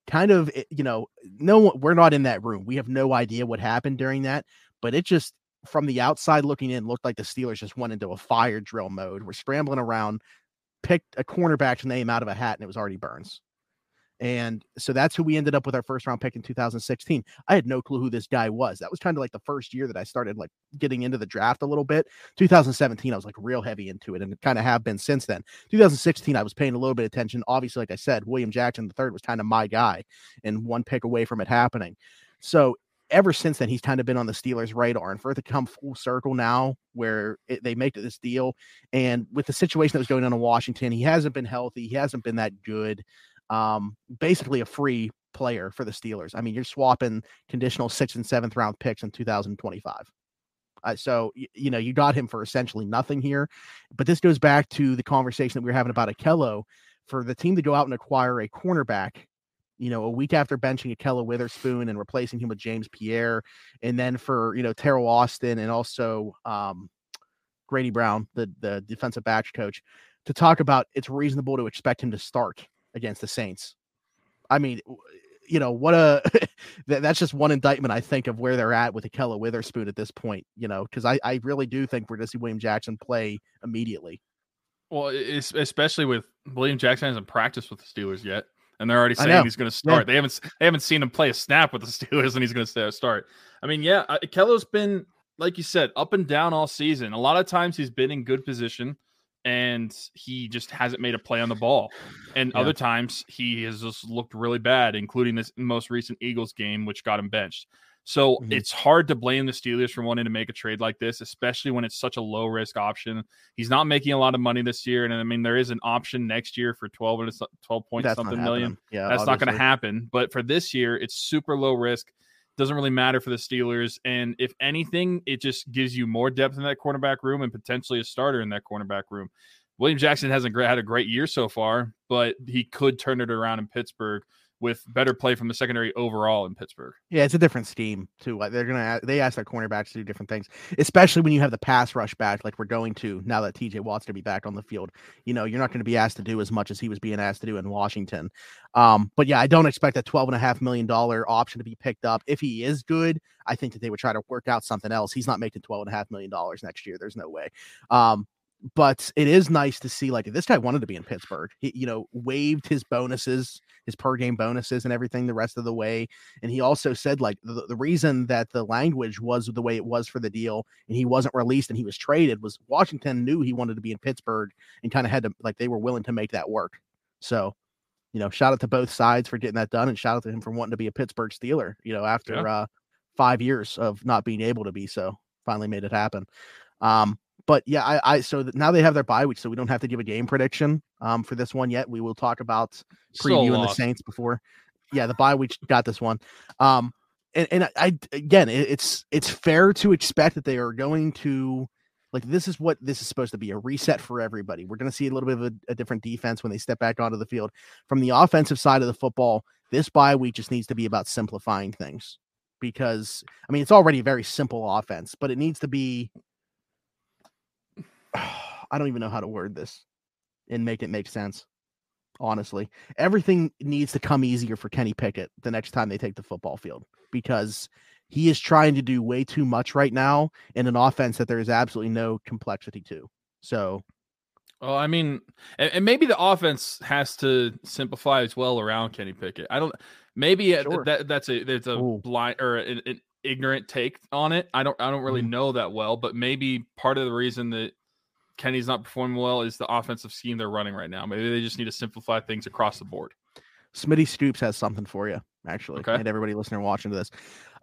Kind of, you know, no, we're not in that room. We have no idea what happened during that. But it just, from the outside looking in, looked like the Steelers just went into a fire drill mode. We're scrambling around, picked a cornerback's name out of a hat, and it was Artie Burns. And so that's who we ended up with our first round pick in two thousand sixteen. I had no clue who this guy was. That was kind of like the first year that I started like getting into the draft a little bit. two thousand seventeen, I was like real heavy into it, and kind of have been since then. two thousand sixteen, I was paying a little bit of attention. Obviously, like I said, William Jackson the third was kind of my guy and one pick away from it happening. So ever since then, he's kind of been on the Steelers' radar, and for it to come full circle now where it, they make this deal, and with the situation that was going on in Washington, he hasn't been healthy. He hasn't been that good. Um, basically a free player for the Steelers. I mean, you're swapping conditional sixth and seventh round picks in two thousand twenty-five. Uh, so, you, you know, you got him for essentially nothing here, but this goes back to the conversation that we were having about Akhello. For the team to go out and acquire a cornerback, you know, a week after benching Akhello Witherspoon and replacing him with James Pierre, and then for, you know, Terrell Austin and also um, Grady Brown, the, the defensive backs coach, to talk about it's reasonable to expect him to start against the Saints. I mean, you know, what a that, that's just one indictment, I think, of where they're at with Akhello Witherspoon at this point, you know, because I, I really do think we're going to see William Jackson play immediately. Well, it's, especially with William Jackson hasn't practiced with the Steelers yet. And they're already saying he's going to start. Yeah. They haven't they haven't seen him play a snap with the Steelers, and he's going to start. I mean, yeah, Akhello's been, like you said, up and down all season. A lot of times he's been in good position, and he just hasn't made a play on the ball. And yeah. other times he has just looked really bad, including this most recent Eagles game, which got him benched. So mm-hmm. it's hard to blame the Steelers for wanting to make a trade like this, especially when it's such a low risk option. He's not making a lot of money this year. And I mean, there is an option next year for twelve and twelve point That's something million. Yeah, That's obviously. not going to happen. But for this year, it's super low risk. Doesn't really matter for the Steelers. And if anything, it just gives you more depth in that cornerback room and potentially a starter in that cornerback room. William Jackson hasn't had a great year so far, but he could turn it around in Pittsburgh with better play from the secondary overall in Pittsburgh. Yeah, it's a different scheme too. Like they're gonna they ask their cornerbacks to do different things, especially when you have the pass rush back like we're going to now that T J Watt's gonna be back on the field. You know, you're not gonna be asked to do as much as he was being asked to do in Washington. Um, but yeah, I don't expect that twelve and a half million dollar option to be picked up. If he is good, I think that they would try to work out something else. He's not making twelve and a half million dollars next year. There's no way. Um, But it is nice to see, like, this guy wanted to be in Pittsburgh. He, you know, waived his bonuses, his per game bonuses and everything the rest of the way. And he also said, like, the, the reason that the language was the way it was for the deal and he wasn't released and he was traded was Washington knew he wanted to be in Pittsburgh and kind of had to, like, they were willing to make that work. So, you know, shout out to both sides for getting that done and shout out to him for wanting to be a Pittsburgh Steeler, you know, after yeah. uh, five years of not being able to be. So finally made it happen. Um, But yeah, I, I so now they have their bye week, so we don't have to give a game prediction um, for this one yet. We will talk about previewing so the Saints before. Yeah, the bye week got this one, um, and and I, I again, it, it's it's fair to expect that they are going to, like, this is what this is supposed to be, a reset for everybody. We're going to see a little bit of a, a different defense when they step back onto the field. From the offensive side of the football, this bye week just needs to be about simplifying things because I mean it's already a very simple offense, but it needs to be. I don't even know how to word this and make it make sense. Honestly, everything needs to come easier for Kenny Pickett the next time they take the football field because he is trying to do way too much right now in an offense that there is absolutely no complexity to. So, well, I mean, and, and maybe the offense has to simplify as well around Kenny Pickett. I don't, maybe sure. that that's a, that's a Ooh. blind or an, an ignorant take on it. I don't, I don't really mm. know that well, but maybe part of the reason that Kenny's not performing well is the offensive scheme they're running right now. Maybe they just need to simplify things across the board. Smitty Stoops has something for you, actually, okay. and everybody listening and watching to this.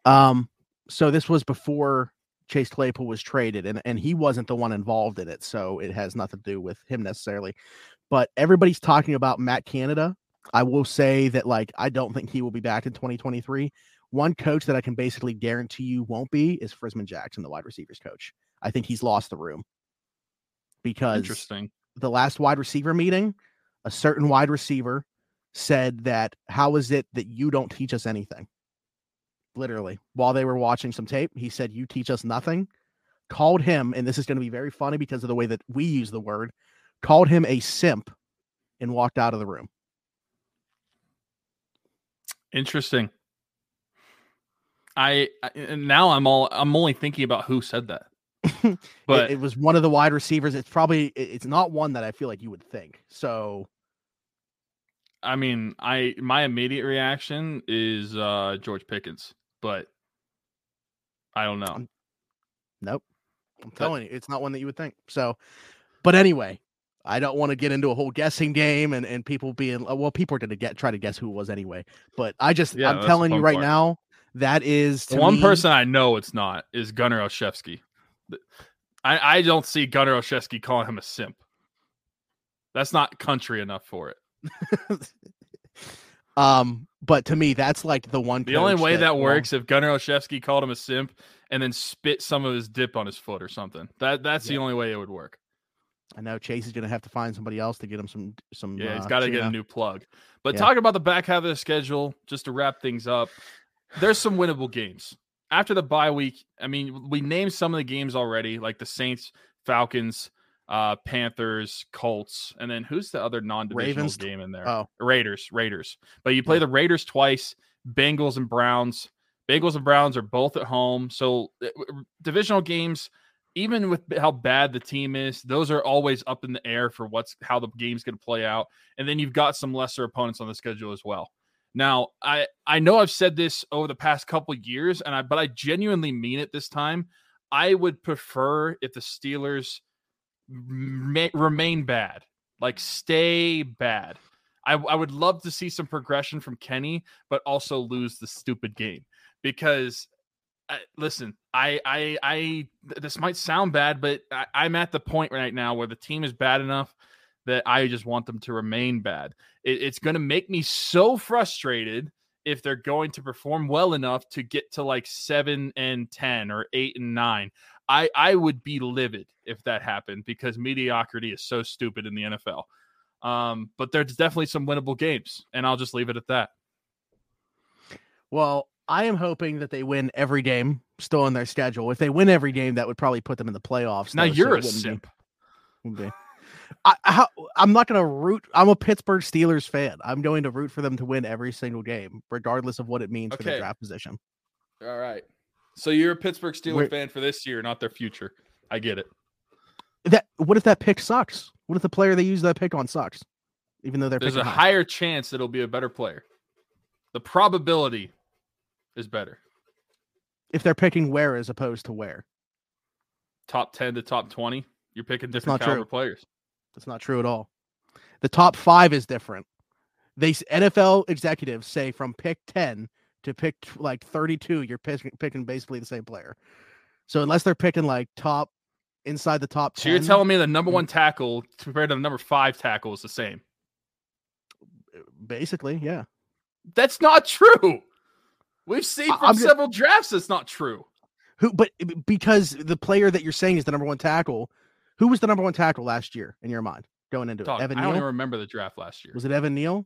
Um, so this was before Chase Claypool was traded, and, and he wasn't the one involved in it, so it has nothing to do with him necessarily. But everybody's talking about Matt Canada. I will say that, like, I don't think he will be back in twenty twenty-three. One coach that I can basically guarantee you won't be is Frisman Jackson, the wide receivers coach. I think he's lost the room. Because Interesting. the last wide receiver meeting, a certain wide receiver said that, how is it that you don't teach us anything? Literally, while they were watching some tape, he said, you teach us nothing. Called him, and this is going to be very funny because of the way that we use the word, called him a simp and walked out of the room. Interesting. I, I and now I'm all I'm only thinking about who said that. But it, it was one of the wide receivers. It's probably it, it's not one that I feel like you would think. So, I mean, I my immediate reaction is uh, George Pickens, but I don't know. I'm, nope, I'm but, telling you, it's not one that you would think. So, but anyway, I don't want to get into a whole guessing game and, and people being well, people are going to get try to guess who it was anyway. But I just yeah, I'm telling you right part. now that is to one me, person I know it's not is Gunnar Olszewski. I, I don't see Gunnar Olszewski calling him a simp. That's not country enough for it. um, but to me, that's like the one. The only way that, that works well, if Gunnar Olszewski called him a simp and then spit some of his dip on his foot or something. That that's yeah. the only way it would work. I know Chase is going to have to find somebody else to get him some some. Yeah, he's uh, got to get a new plug. But yeah. talking about the back half of the schedule, just to wrap things up, there's some winnable games. After the bye week, I mean, we named some of the games already, like the Saints, Falcons, uh, Panthers, Colts, and then who's the other non-divisional Ravens? game in there? Oh. Raiders, Raiders. But you play yeah. the Raiders twice, Bengals and Browns. Bengals and Browns are both at home. So uh, divisional games, even with how bad the team is, those are always up in the air for what's how the game's going to play out. And then you've got some lesser opponents on the schedule as well. Now, I, I know I've said this over the past couple of years, and I but I genuinely mean it this time. I would prefer if the Steelers may, remain bad, like stay bad. I, I would love to see some progression from Kenny, but also lose the stupid game. Because, I, listen, I, I I this might sound bad, but I, I'm at the point right now where the team is bad enough that I just want them to remain bad. It, it's going to make me so frustrated if they're going to perform well enough to get to like seven and ten or eight and nine. I, I would be livid if that happened because mediocrity is so stupid in the N F L. Um, but there's definitely some winnable games, and I'll just leave it at that. Well, I am hoping that they win every game still on their schedule. If they win every game, that would probably put them in the playoffs. Now, though, you're so a simp. Okay. I, I, I'm not going to root. I'm a Pittsburgh Steelers fan. I'm going to root for them to win every single game, regardless of what it means okay. for the draft position. All right. So you're a Pittsburgh Steelers We're, fan for this year, not their future. I get it. that what if that pick sucks? What if the player they use that pick on sucks? Even though they're there's a high. higher chance that it'll be a better player. The probability is better if they're picking where as opposed to where. Top ten to top twenty, you're picking different caliber players. That's not true at all. The top five is different. They N F L executives say from pick ten to pick like thirty-two, you're picking, picking basically the same player. So unless they're picking like top inside the top ten. So you're telling me the number one tackle compared to the number five tackle is the same? Basically, yeah. That's not true. We've seen from just, several drafts that's not true. Who? But because the player that you're saying is the number one tackle, who was the number one tackle last year in your mind going into Dog, it? Evan I Neal? Don't even remember the draft last year. Was it Evan Neal?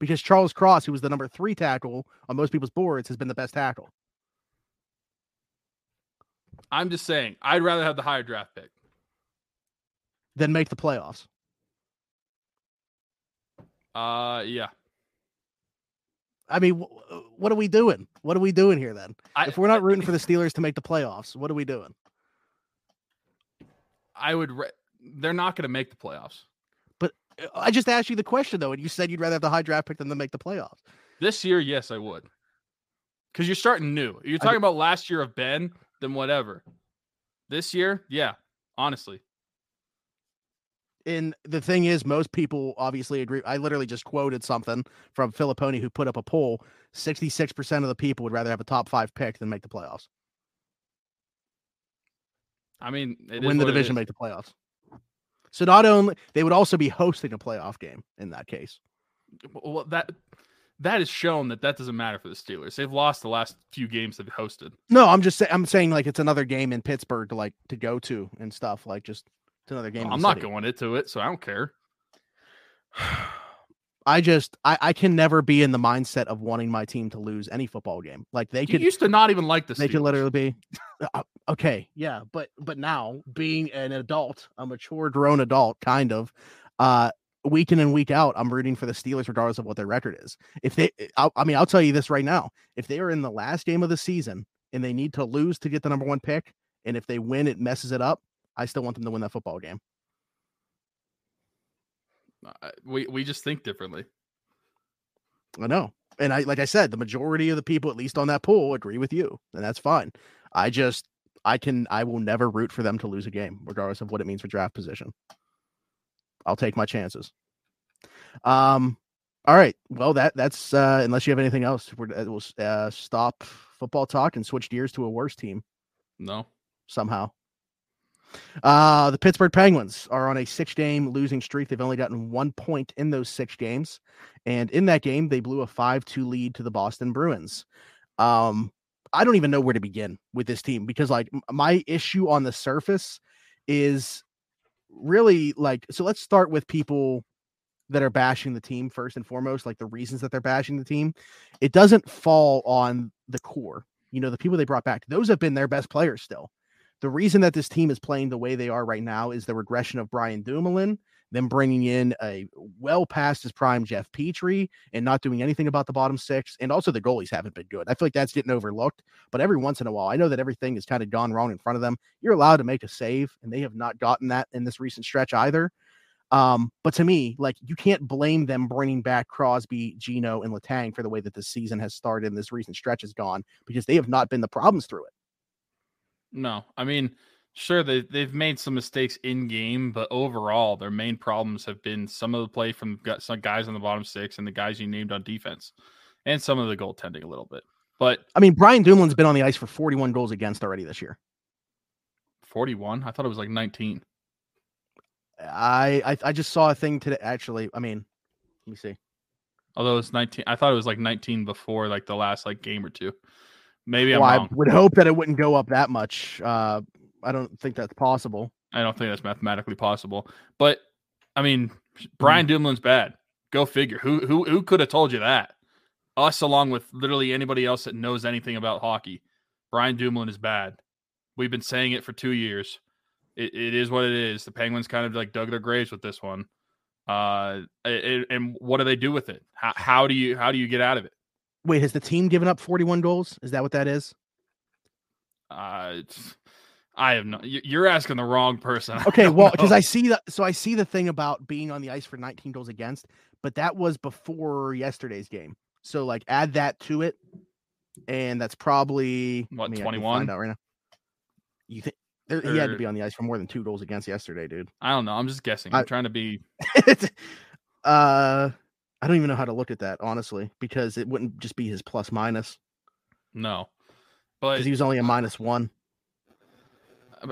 Because Charles Cross, who was the number three tackle on most people's boards, has been the best tackle. I'm just saying, I'd rather have the higher draft pick than make the playoffs. Uh, yeah. I mean, wh- what are we doing? What are we doing here then? I, if we're not rooting I, for the Steelers to make the playoffs, what are we doing? I would. Re- They're not going to make the playoffs. But I just asked you the question though, and you said you'd rather have the high draft pick than to make the playoffs. This year, yes, I would. Because you're starting new. You're talking I, about last year of Ben. Then whatever. This year, yeah, honestly. And the thing is, most people obviously agree. I literally just quoted something from Filippone who put up a poll. sixty-six percent of the people would rather have a top five pick than make the playoffs. I mean, it win is the division, make the playoffs. So not only they would also be hosting a playoff game in that case. Well, that. That has shown that that doesn't matter for the Steelers. They've lost the last few games they've hosted. No, I'm just saying. I'm saying like it's another game in Pittsburgh to like to go to and stuff. Like just it's another game. I'm not going into it, so I don't care. I just I, I can never be in the mindset of wanting my team to lose any football game. Like they could used to not even like the Steelers. They could literally be uh, okay, yeah, but but now being an adult, a mature grown adult, kind of. uh, Week in and week out, I'm rooting for the Steelers regardless of what their record is. If they, I, I mean, I'll tell you this right now. If they are in the last game of the season and they need to lose to get the number one pick, and if they win, it messes it up, I still want them to win that football game. Uh, we we just think differently. I know. And I, like I said, the majority of the people, at least on that poll, agree with you, and that's fine. I just, I can, I will never root for them to lose a game, regardless of what it means for draft position. I'll take my chances. Um, all right. Well, that that's uh, unless you have anything else, we're, we'll uh, stop football talk and switch gears to a worse team. No, somehow. Uh, the Pittsburgh Penguins are on a six-game losing streak. They've only gotten one point in those six games, and in that game, they blew a five two lead to the Boston Bruins. Um, I don't even know where to begin with this team because, like, my issue on the surface is. Really, like, so let's start with people that are bashing the team first and foremost, like the reasons that they're bashing the team. It doesn't fall on the core, you know, the people they brought back. Those have been their best players still. The reason that this team is playing the way they are right now is the regression of Brian Dumoulin, them bringing in a well past his prime Jeff Petrie and not doing anything about the bottom six. And also the goalies haven't been good. I feel like that's getting overlooked, but every once in a while, I know that everything has kind of gone wrong in front of them. You're allowed to make a save, and they have not gotten that in this recent stretch either. Um, but to me, like, you can't blame them bringing back Crosby, Geno, and Letang for the way that this season has started and this recent stretch has gone, because they have not been the problems through it. No, I mean, sure, they, they've made some mistakes in game, but overall, their main problems have been some of the play from some guys on the bottom six and the guys you named on defense and some of the goaltending a little bit. But I mean, Brian Dumoulin's been on the ice for forty-one goals against already this year. forty-one? I thought it was like nineteen. I, I, I just saw a thing today. Actually, I mean, let me see. Although it's nineteen, I thought it was like nineteen before like the last like game or two. Maybe I'm well, wrong. I would hope that it wouldn't go up that much. Uh, I don't think that's possible. I don't think that's mathematically possible. But I mean, Brian mm. Dumoulin's bad. Go figure. Who who who could have told you that? Us, along with literally anybody else that knows anything about hockey. Brian Dumoulin is bad. We've been saying it for two years. It, it is what it is. The Penguins kind of like dug their graves with this one. Uh, it, and what do they do with it? How, how do you how do you get out of it? Wait, has the team given up forty-one goals? Is that what that is? Uh, I have no. You're asking the wrong person. Okay, well, because I see that. So I see the thing about being on the ice for nineteen goals against, but that was before yesterday's game. So like, add that to it, and that's probably what twenty-one. Find out right now. You think there, or, he had to be on the ice for more than two goals against yesterday, dude? I don't know. I'm just guessing. I'm I, trying to be. uh, I don't even know how to look at that honestly, because it wouldn't just be his plus minus. No, but because he was only a minus one.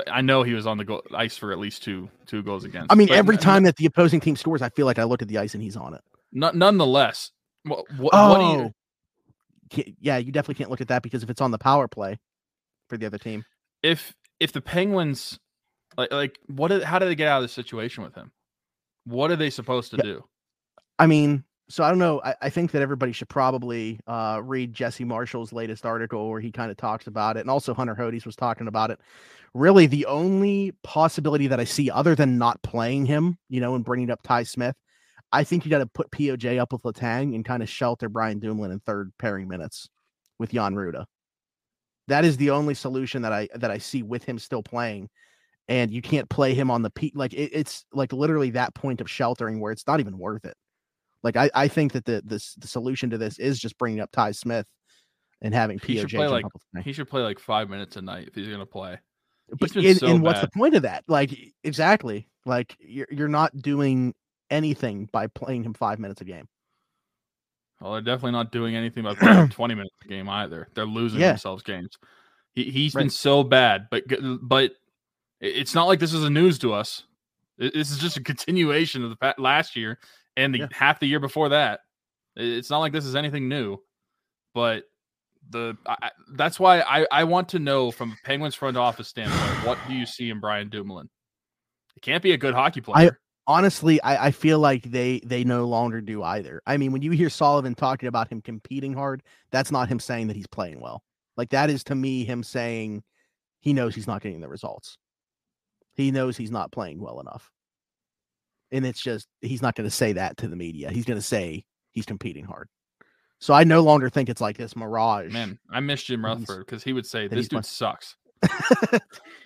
I know he was on the go- ice for at least two two goals against. I mean, but every time that the opposing team scores, I feel like I look at the ice and he's on it. N- nonetheless, what, what, oh, what do you... yeah, you definitely can't look at that because if it's on the power play for the other team, if if the Penguins like like what? Did, how did they get out of this situation with him? What are they supposed to yeah. do? I mean, so I don't know. I, I think that everybody should probably uh, read Jesse Marshall's latest article where he kind of talks about it, and also Hunter Hodes was talking about it. Really, the only possibility that I see other than not playing him, you know, and bringing up Ty Smith, I think you got to put P O J up with Letang and kind of shelter Brian Dumoulin in third pairing minutes with Jan Ruda. That is the only solution that I that I see with him still playing. And you can't play him on the P. Like it, it's like literally that point of sheltering where it's not even worth it. Like I, I think that the this the solution to this is just bringing up Ty Smith and having P O J. He should play like he should play like five minutes a night if he's gonna play. But in, so and what's the point of that? Like, exactly. Like, you're, you're not doing anything by playing him five minutes a game. Well, they're definitely not doing anything by playing him twenty minutes a game either. They're losing yeah. themselves games. He, he's right. been so bad, but but it's not like this is a news to us. This is just a continuation of the past, last year and the yeah. half the year before that. It's not like this is anything new, but. The I, that's why I, I want to know from a Penguins front office standpoint, what do you see in Brian Dumoulin? He can't be a good hockey player. I, honestly, I, I feel like they they no longer do either. I mean, when you hear Sullivan talking about him competing hard, that's not him saying that he's playing well. Like, that is to me him saying he knows he's not getting the results. He knows he's not playing well enough. And it's just, he's not going to say that to the media. He's going to say he's competing hard. So I no longer think it's like this mirage. Man, I miss Jim Rutherford because he would say, this dude sucks.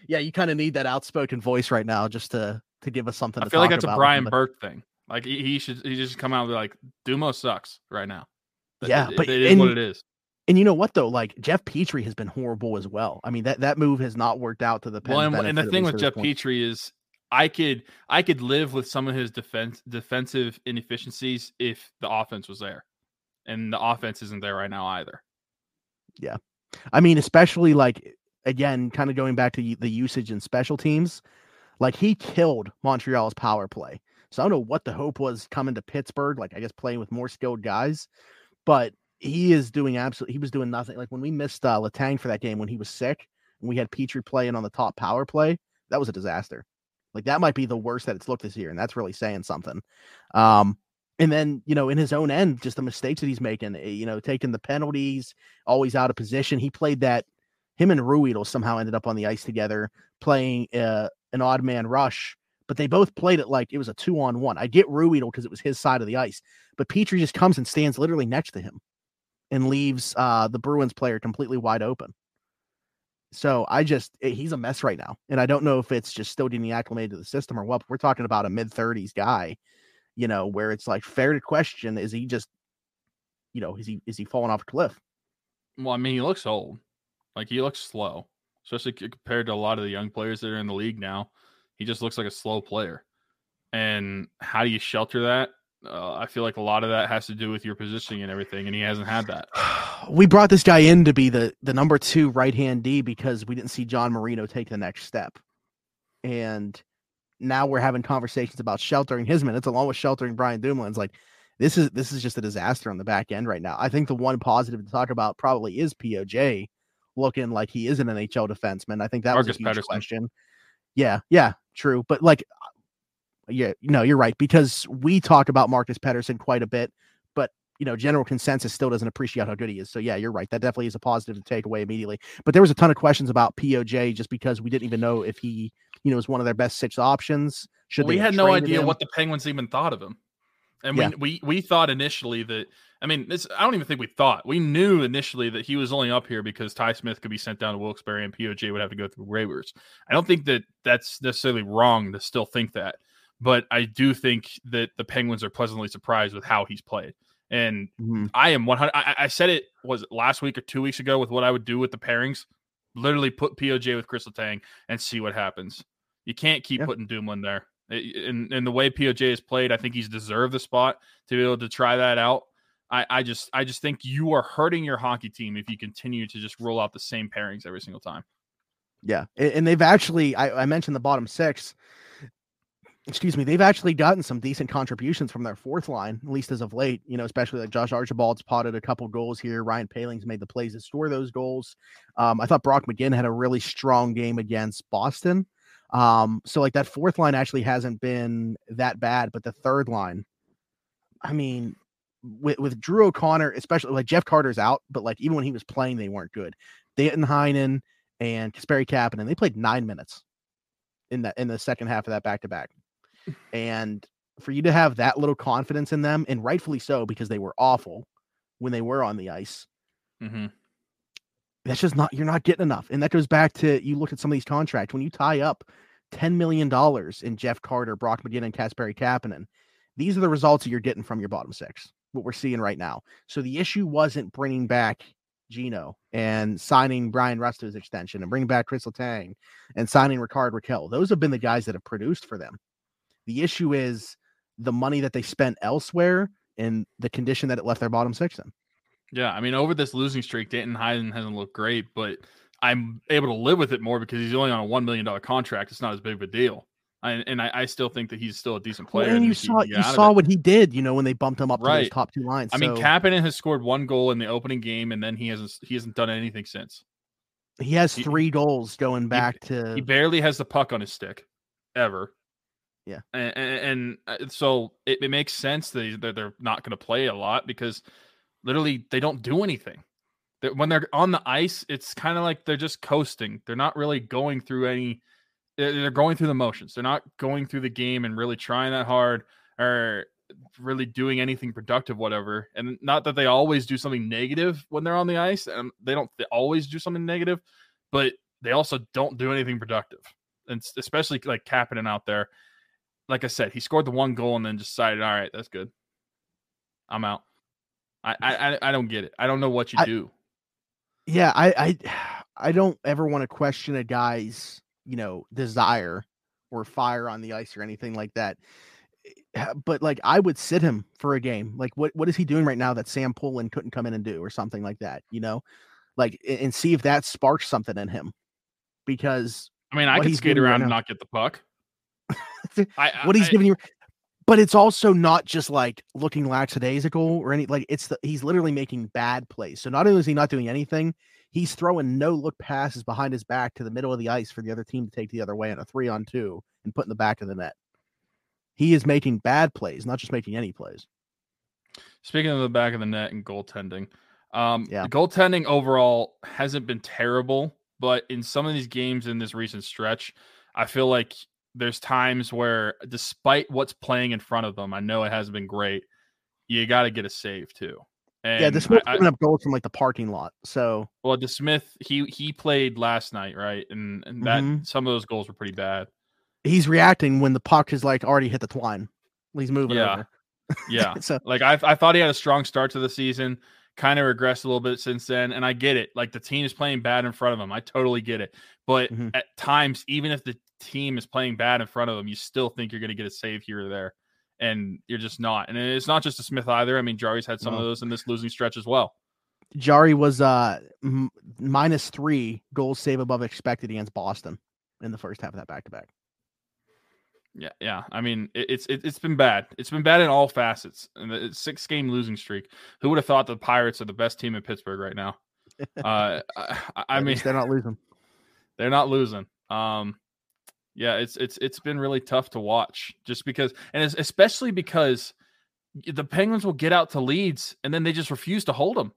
Yeah, you kind of need that outspoken voice right now just to to give us something to talk about. I feel like that's a Brian Burke thing. Like, he, he should he just come out and be like, Dumo sucks right now. But yeah, it, but it is and, what it is. And you know what, though? Like, Jeff Petrie has been horrible as well. I mean, that, that move has not worked out to the Pens. Well, and, and the thing with Jeff Petrie is I could I could live with some of his defense defensive inefficiencies if the offense was there. And the offense isn't there right now either. Yeah. I mean, especially like, again, kind of going back to the usage in special teams, like he killed Montreal's power play. So I don't know what the hope was coming to Pittsburgh, like I guess playing with more skilled guys, but he is doing absolutely, he was doing nothing. Like when we missed uh, Letang for that game, when he was sick and we had Petrie playing on the top power play, that was a disaster. Like that might be the worst that it's looked this year. And that's really saying something. Um, And then, you know, in his own end, just the mistakes that he's making, you know, taking the penalties, always out of position. He played that, him and Ruedel somehow ended up on the ice together playing uh, an odd man rush, but they both played it like it was a two on one. I get Ruedel because it was his side of the ice, but Petrie just comes and stands literally next to him and leaves uh, the Bruins player completely wide open. So I just, he's a mess right now. And I don't know if it's just still getting acclimated to the system or what, but we're talking about a mid thirties guy. You know, where it's like fair to question, is he just, you know, is he is he falling off a cliff? Well, I mean, he looks old. Like, he looks slow, especially compared to a lot of the young players that are in the league now. He just looks like a slow player. And how do you shelter that? Uh, I feel like a lot of that has to do with your positioning and everything, and he hasn't had that. We brought this guy in to be the, the number two right-hand D because we didn't see John Marino take the next step. And now we're having conversations about sheltering his minutes along with sheltering Brian Dumoulin's. Like, this is this is just a disaster on the back end right now. I think the one positive to talk about probably is P O J looking like he is an N H L defenseman. I think that Marcus was a huge Patterson. Question. Yeah, yeah, true. But like, yeah, no, you're right, because we talk about Marcus Pettersson quite a bit, but you know, general consensus still doesn't appreciate how good he is. So yeah, you're right. That definitely is a positive to take away immediately. But there was a ton of questions about P O J just because we didn't even know if he, you know, is one of their best six options. Should well, they we had no idea him? What the Penguins even thought of him. And yeah. we, we we thought initially that, I mean, this, I don't even think we thought. We knew initially that he was only up here because Ty Smith could be sent down to Wilkes-Barre and P O J would have to go through waivers. I don't think that that's necessarily wrong to still think that. But I do think that the Penguins are pleasantly surprised with how he's played. And mm-hmm. I am one hundred. I, I said it was it last week or two weeks ago with what I would do with the pairings. Literally put P O J with Chris Letang and see what happens. You can't keep yeah. putting Dumlin there. And in, in the way P O J has played, I think he's deserved the spot to be able to try that out. I, I just I just think you are hurting your hockey team if you continue to just roll out the same pairings every single time. Yeah, and they've actually, I, I mentioned the bottom six. Excuse me, they've actually gotten some decent contributions from their fourth line, at least as of late, you know, especially like Josh Archibald's potted a couple goals here. Ryan Paling's made the plays to score those goals. Um, I thought Brock McGinn had a really strong game against Boston. Um, so like that fourth line actually hasn't been that bad, but the third line, I mean, with, with Drew O'Connor, especially like Jeff Carter's out, but like even when he was playing, they weren't good. Danton Heinen and Kasperi Kapanen, they played nine minutes in that, in the second half of that back-to-back. And for you to have that little confidence in them, and rightfully so, because they were awful when they were on the ice. Mm-hmm. That's just not, you're not getting enough. And that goes back to, you look at some of these contracts, when you tie up ten million dollars in Jeff Carter, Brock McGinn, and Kasperi Kapanen, these are the results that you're getting from your bottom six, what we're seeing right now. So the issue wasn't bringing back Gino and signing Brian Rusto's extension and bringing back Chris Letang and signing Ricard Raquel. Those have been the guys that have produced for them. The issue is the money that they spent elsewhere and the condition that it left their bottom six in. Yeah, I mean, over this losing streak, Danton Heinen hasn't looked great, but I'm able to live with it more because he's only on a one million dollars contract. It's not as big of a deal. I, and I, I still think that he's still a decent player. Well, and you saw, you saw what he did, you know, when they bumped him up right. to those top two lines. I so. mean, Kapanen has scored one goal in the opening game, and then he hasn't he hasn't done anything since. He has three he, goals going back he, to... He barely has the puck on his stick, ever. Yeah, and, and, and so it, it makes sense that they're not going to play a lot because literally they don't do anything. They're, when they're on the ice, it's kind of like they're just coasting. They're not really going through any – they're going through the motions. They're not going through the game and really trying that hard or really doing anything productive, whatever. And not that they always do something negative when they're on the ice. And they don't they always do something negative, but they also don't do anything productive, and especially like Kapanen out there. Like I said, he scored the one goal and then decided, all right, that's good. I'm out. I I, I don't get it. I don't know what you I, do. Yeah, I, I I don't ever want to question a guy's, you know, desire or fire on the ice or anything like that. But, like, I would sit him for a game. Like, what, what is he doing right now that Sam Poulin couldn't come in and do or something like that, you know? Like, and see if that sparks something in him. Because I mean, I could skate around right and not get the puck. I, I, what he's I, giving you, but it's also not just like looking lackadaisical or any like it's the, he's literally making bad plays. So not only is he not doing anything, he's throwing no look passes behind his back to the middle of the ice for the other team to take the other way on a three on two and put in the back of the net. He is making bad plays, not just making any plays. Speaking of the back of the net and goaltending, um, yeah. the goaltending overall hasn't been terrible, but in some of these games in this recent stretch, I feel like there's times where despite what's playing in front of them, I know it hasn't been great. You got to get a save too. And yeah. DeSmith's giving up goals from like the parking lot. So, well, DeSmith, he, he played last night. Right. And, and that, mm-hmm. some of those goals were pretty bad. He's reacting when the puck is like already hit the twine. He's moving. Yeah. Over. Yeah. So like, I I thought he had a strong start to the season, kind of regressed a little bit since then. And I get it. Like the team is playing bad in front of him. I totally get it. But mm-hmm. at times, even if the team is playing bad in front of them, you still think you're going to get a save here or there, and you're just not. And it's not just a Smith either. I mean, Jari's had some no. of those in this losing stretch as well. Jari was uh m- minus three goals save above expected against Boston in the first half of that back-to-back. Yeah, yeah. I mean, it, it's it, it's been bad. It's been bad in all facets. And the six-game losing streak. Who would have thought the Pirates are the best team in Pittsburgh right now? Uh, I, I mean, they're not losing. They're not losing. Um. Yeah, it's it's it's been really tough to watch just because, and it's especially because the Penguins will get out to leads and then they just refuse to hold them.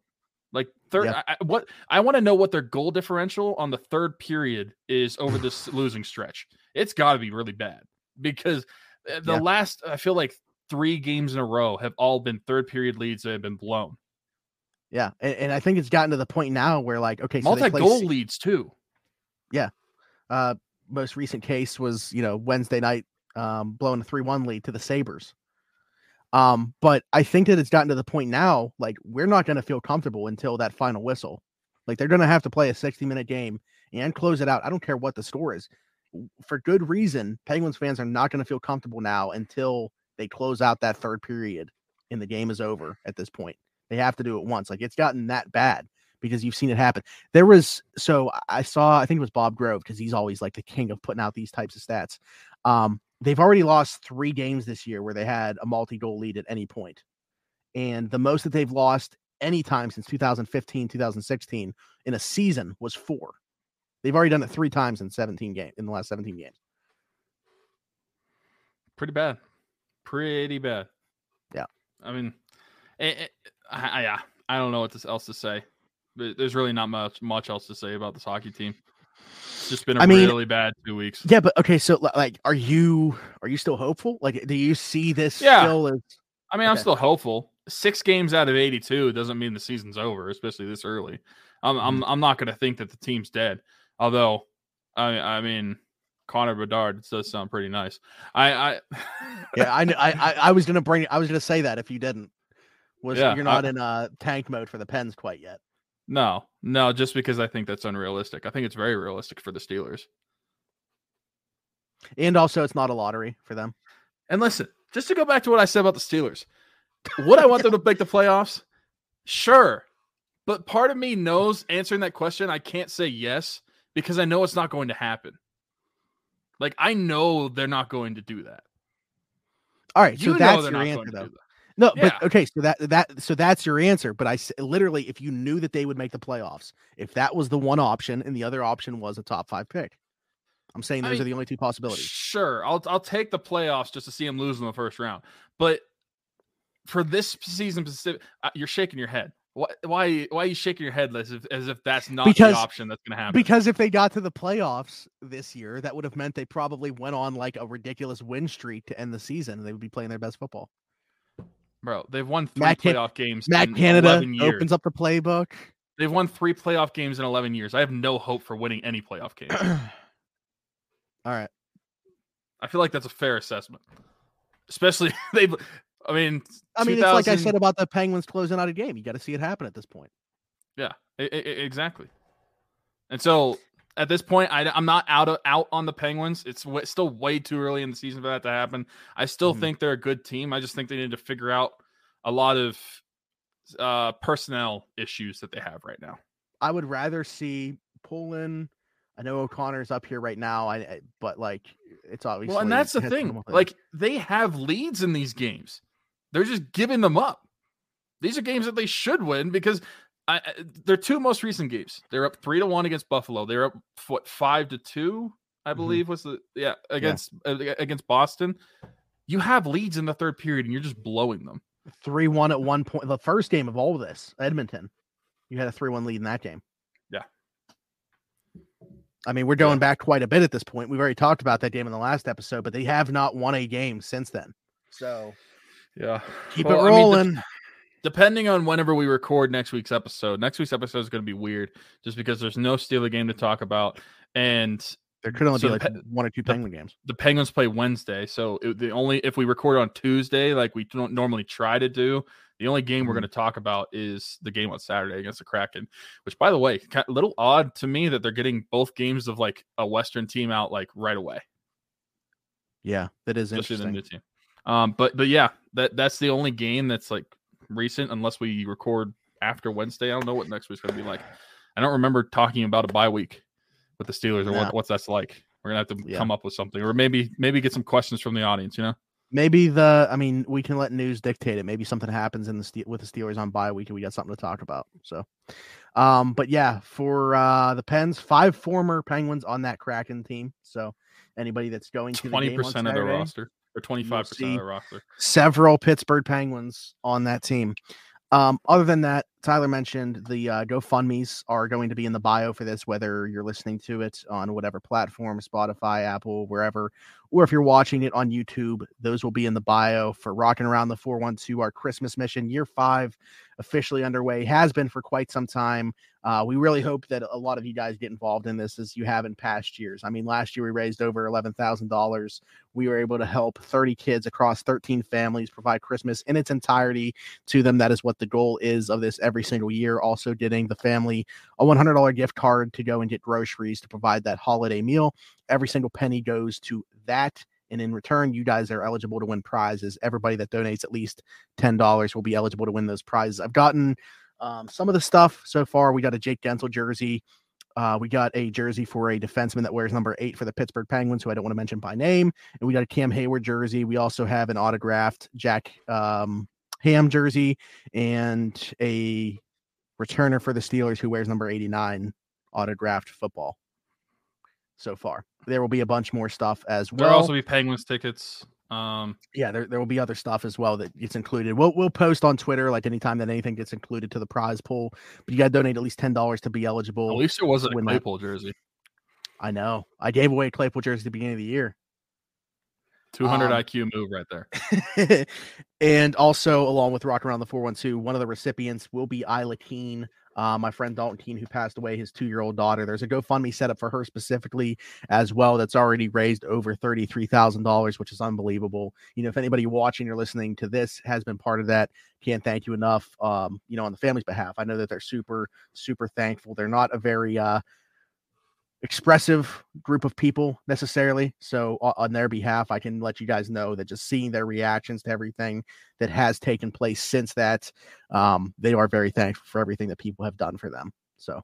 Like third, yeah. I, what I want to know what their goal differential on the third period is over this losing stretch. It's got to be really bad because the yeah. last I feel like three games in a row have all been third period leads that have been blown. Yeah. And, and I think it's gotten to the point now where, like, okay, so multi-goal leads too. Yeah. Uh, most recent case was, you know, Wednesday night, um, blowing a three one lead to the Sabres. Um, but I think that it's gotten to the point now, like, we're not going to feel comfortable until that final whistle. Like, they're going to have to play a sixty minute game and close it out. I don't care what the score is. For good reason, Penguins fans are not going to feel comfortable now until they close out that third period and the game is over at this point. They have to do it once. Like, it's gotten that bad because you've seen it happen. There was, so I saw, I think it was Bob Grove, because he's always like the king of putting out these types of stats. Um, they've already lost three games this year where they had a multi-goal lead at any point. And the most that they've lost any time since two thousand fifteen, two thousand sixteen in a season was four. They've already done it three times in seventeen games, in the last seventeen games. Pretty bad. Pretty bad. Yeah. I mean, it, it, I, I, I don't know what else to say. There's really not much, much else to say about this hockey team. It's just been a I mean, really bad two weeks. Yeah, but okay, so like, are you are you still hopeful? Like, do you see this yeah. still as... I mean, okay. I'm still hopeful. Six games out of eighty-two doesn't mean the season's over, especially this early. I'm I'm, I'm not going to think that the team's dead. Although, I, I mean, Connor Bedard does sound pretty nice. I, I yeah, I, I I was going to bring, I was going to say that if you didn't, was yeah, you're not I, in uh, tank mode for the Pens quite yet. No, no, just because I think that's unrealistic. I think it's very realistic for the Steelers. And also, it's not a lottery for them. And listen, just to go back to what I said about the Steelers, would I want them to make the playoffs? Sure. But part of me knows answering that question, I can't say yes because I know it's not going to happen. Like, I know they're not going to do that. All right. You so that's your answer, though. No, yeah. but okay, so that that so that's your answer. But I literally, if you knew that they would make the playoffs, if that was the one option, and the other option was a top five pick, I'm saying those I mean, are the only two possibilities. Sure, I'll I'll take the playoffs just to see them lose in the first round. But for this season, specific, you're shaking your head. Why why why are you shaking your head as if as if that's not because, the option that's going to happen? Because if they got to the playoffs this year, that would have meant they probably went on like a ridiculous win streak to end the season, and they would be playing their best football. Bro, they've won three Matt playoff Can- games Matt in Canada eleven years. Opens up the playbook. They've won three playoff games in eleven years. I have no hope for winning any playoff games. All right. I feel like that's a fair assessment. Especially, they've, I mean... I mean, two thousand... it's like I said about the Penguins closing out a game. You got to see it happen at this point. Yeah, it, it, exactly. And so, at this point, I, I'm not out of, out on the Penguins. It's w- still way too early in the season for that to happen. I still mm-hmm. think they're a good team. I just think they need to figure out a lot of uh, personnel issues that they have right now. I would rather see Poulin. I know O'Connor's up here right now, I, I but like it's obviously well, and that's the thing. Like they have leads in these games. They're just giving them up. These are games that they should win because. I, their two most recent games, they're up three to one against Buffalo. They're up what five to two, I believe mm-hmm. was the yeah against yeah. Uh, against Boston. You have leads in the third period, and you're just blowing them. Three one at one point. The first game of all of this, Edmonton, you had a three one lead in that game. Yeah, I mean we're going yeah. back quite a bit at this point. We've already talked about that game in the last episode, but they have not won a game since then. So yeah, keep well, it rolling. I mean, the- Depending on whenever we record next week's episode, next week's episode is going to be weird just because there's no Steeler game to talk about. And there could only so be like pe- one or two Penguin the, games. The Penguins play Wednesday. So it, the only, if we record on Tuesday, like we don't normally try to do, the only game we're going to talk about is the game on Saturday against the Kraken, which by the way, a little odd to me that they're getting both games of like a Western team out like right away. Yeah, that is especially interesting. The new team. Um, but, but yeah, that that's the only game that's like, recent unless we record after Wednesday. I don't know what next week's gonna be like. I don't remember talking about a bye week with the Steelers or no. what, what's that's like. We're gonna have to yeah. come up with something or maybe maybe get some questions from the audience, you know. Maybe the I mean we can let news dictate it. Maybe something happens in the with the Steelers on bye week and we got something to talk about. So um but yeah, for uh the Pens, five former Penguins on that Kraken team. So anybody that's going to twenty percent of their roster. Or twenty-five percent of the roster. Several Pittsburgh Penguins on that team. Um, other than that, Tyler mentioned the uh, GoFundMes are going to be in the bio for this, whether you're listening to it on whatever platform, Spotify, Apple, wherever, or if you're watching it on YouTube, those will be in the bio for Rockin' Around the four twelve, our Christmas mission, year five, officially underway, has been for quite some time. Uh, we really hope that a lot of you guys get involved in this as you have in past years. I mean, last year we raised over eleven thousand dollars. We were able to help thirty kids across thirteen families, provide Christmas in its entirety to them. That is what the goal is of this every single year. Also getting the family a one hundred dollars gift card to go and get groceries to provide that holiday meal. Every single penny goes to that. And in return, you guys are eligible to win prizes. Everybody that donates at least ten dollars will be eligible to win those prizes. I've gotten um, some of the stuff so far. We got a Jake Gensel jersey. Uh, we got a jersey for a defenseman that wears number eight for the Pittsburgh Penguins, who I don't want to mention by name. And we got a Cam Hayward jersey. We also have an autographed Jack um, Ham jersey and a returner for the Steelers who wears number eighty-nine autographed football. So far, there will be a bunch more stuff as well. There will also be Penguins tickets. Um, yeah, there, there will be other stuff as well that gets included. We'll we'll post on Twitter like anytime that anything gets included to the prize pool. But you got to donate at least ten dollars to be eligible. At least it wasn't a Claypool that. jersey. I know. I gave away a Claypool jersey at the beginning of the year. two hundred um, I Q move right there. And also, along with Rock Around the four twelve, one of the recipients will be Isla Keane. Uh, my friend Dalton Keene, who passed away, his two-year-old daughter. There's a GoFundMe set up for her specifically as well that's already raised over thirty-three thousand dollars, which is unbelievable. You know, if anybody watching or listening to this has been part of that, can't thank you enough, um, you know, on the family's behalf. I know that they're super, super thankful. They're not a very uh, expressive group of people necessarily. So on, on their behalf, I can let you guys know that just seeing their reactions to everything that has taken place since that, um, they are very thankful for everything that people have done for them. So,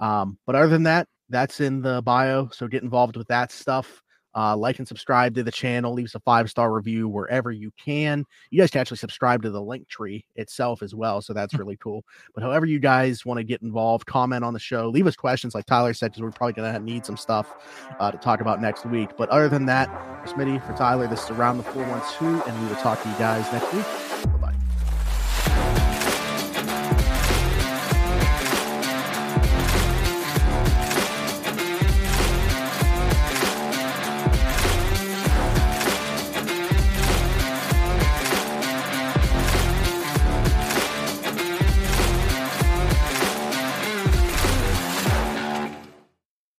um, but other than that, that's in the bio. So get involved with that stuff. Uh, like and subscribe to the channel. Leave us a five-star review wherever you can. You guys can actually subscribe to the link tree itself as well, so that's really cool. But however you guys want to get involved, comment on the show. Leave us questions, like Tyler said, because we're probably going to need some stuff uh, to talk about next week. But other than that, for Smitty, for Tyler, this is Around the four twelve, and we will talk to you guys next week.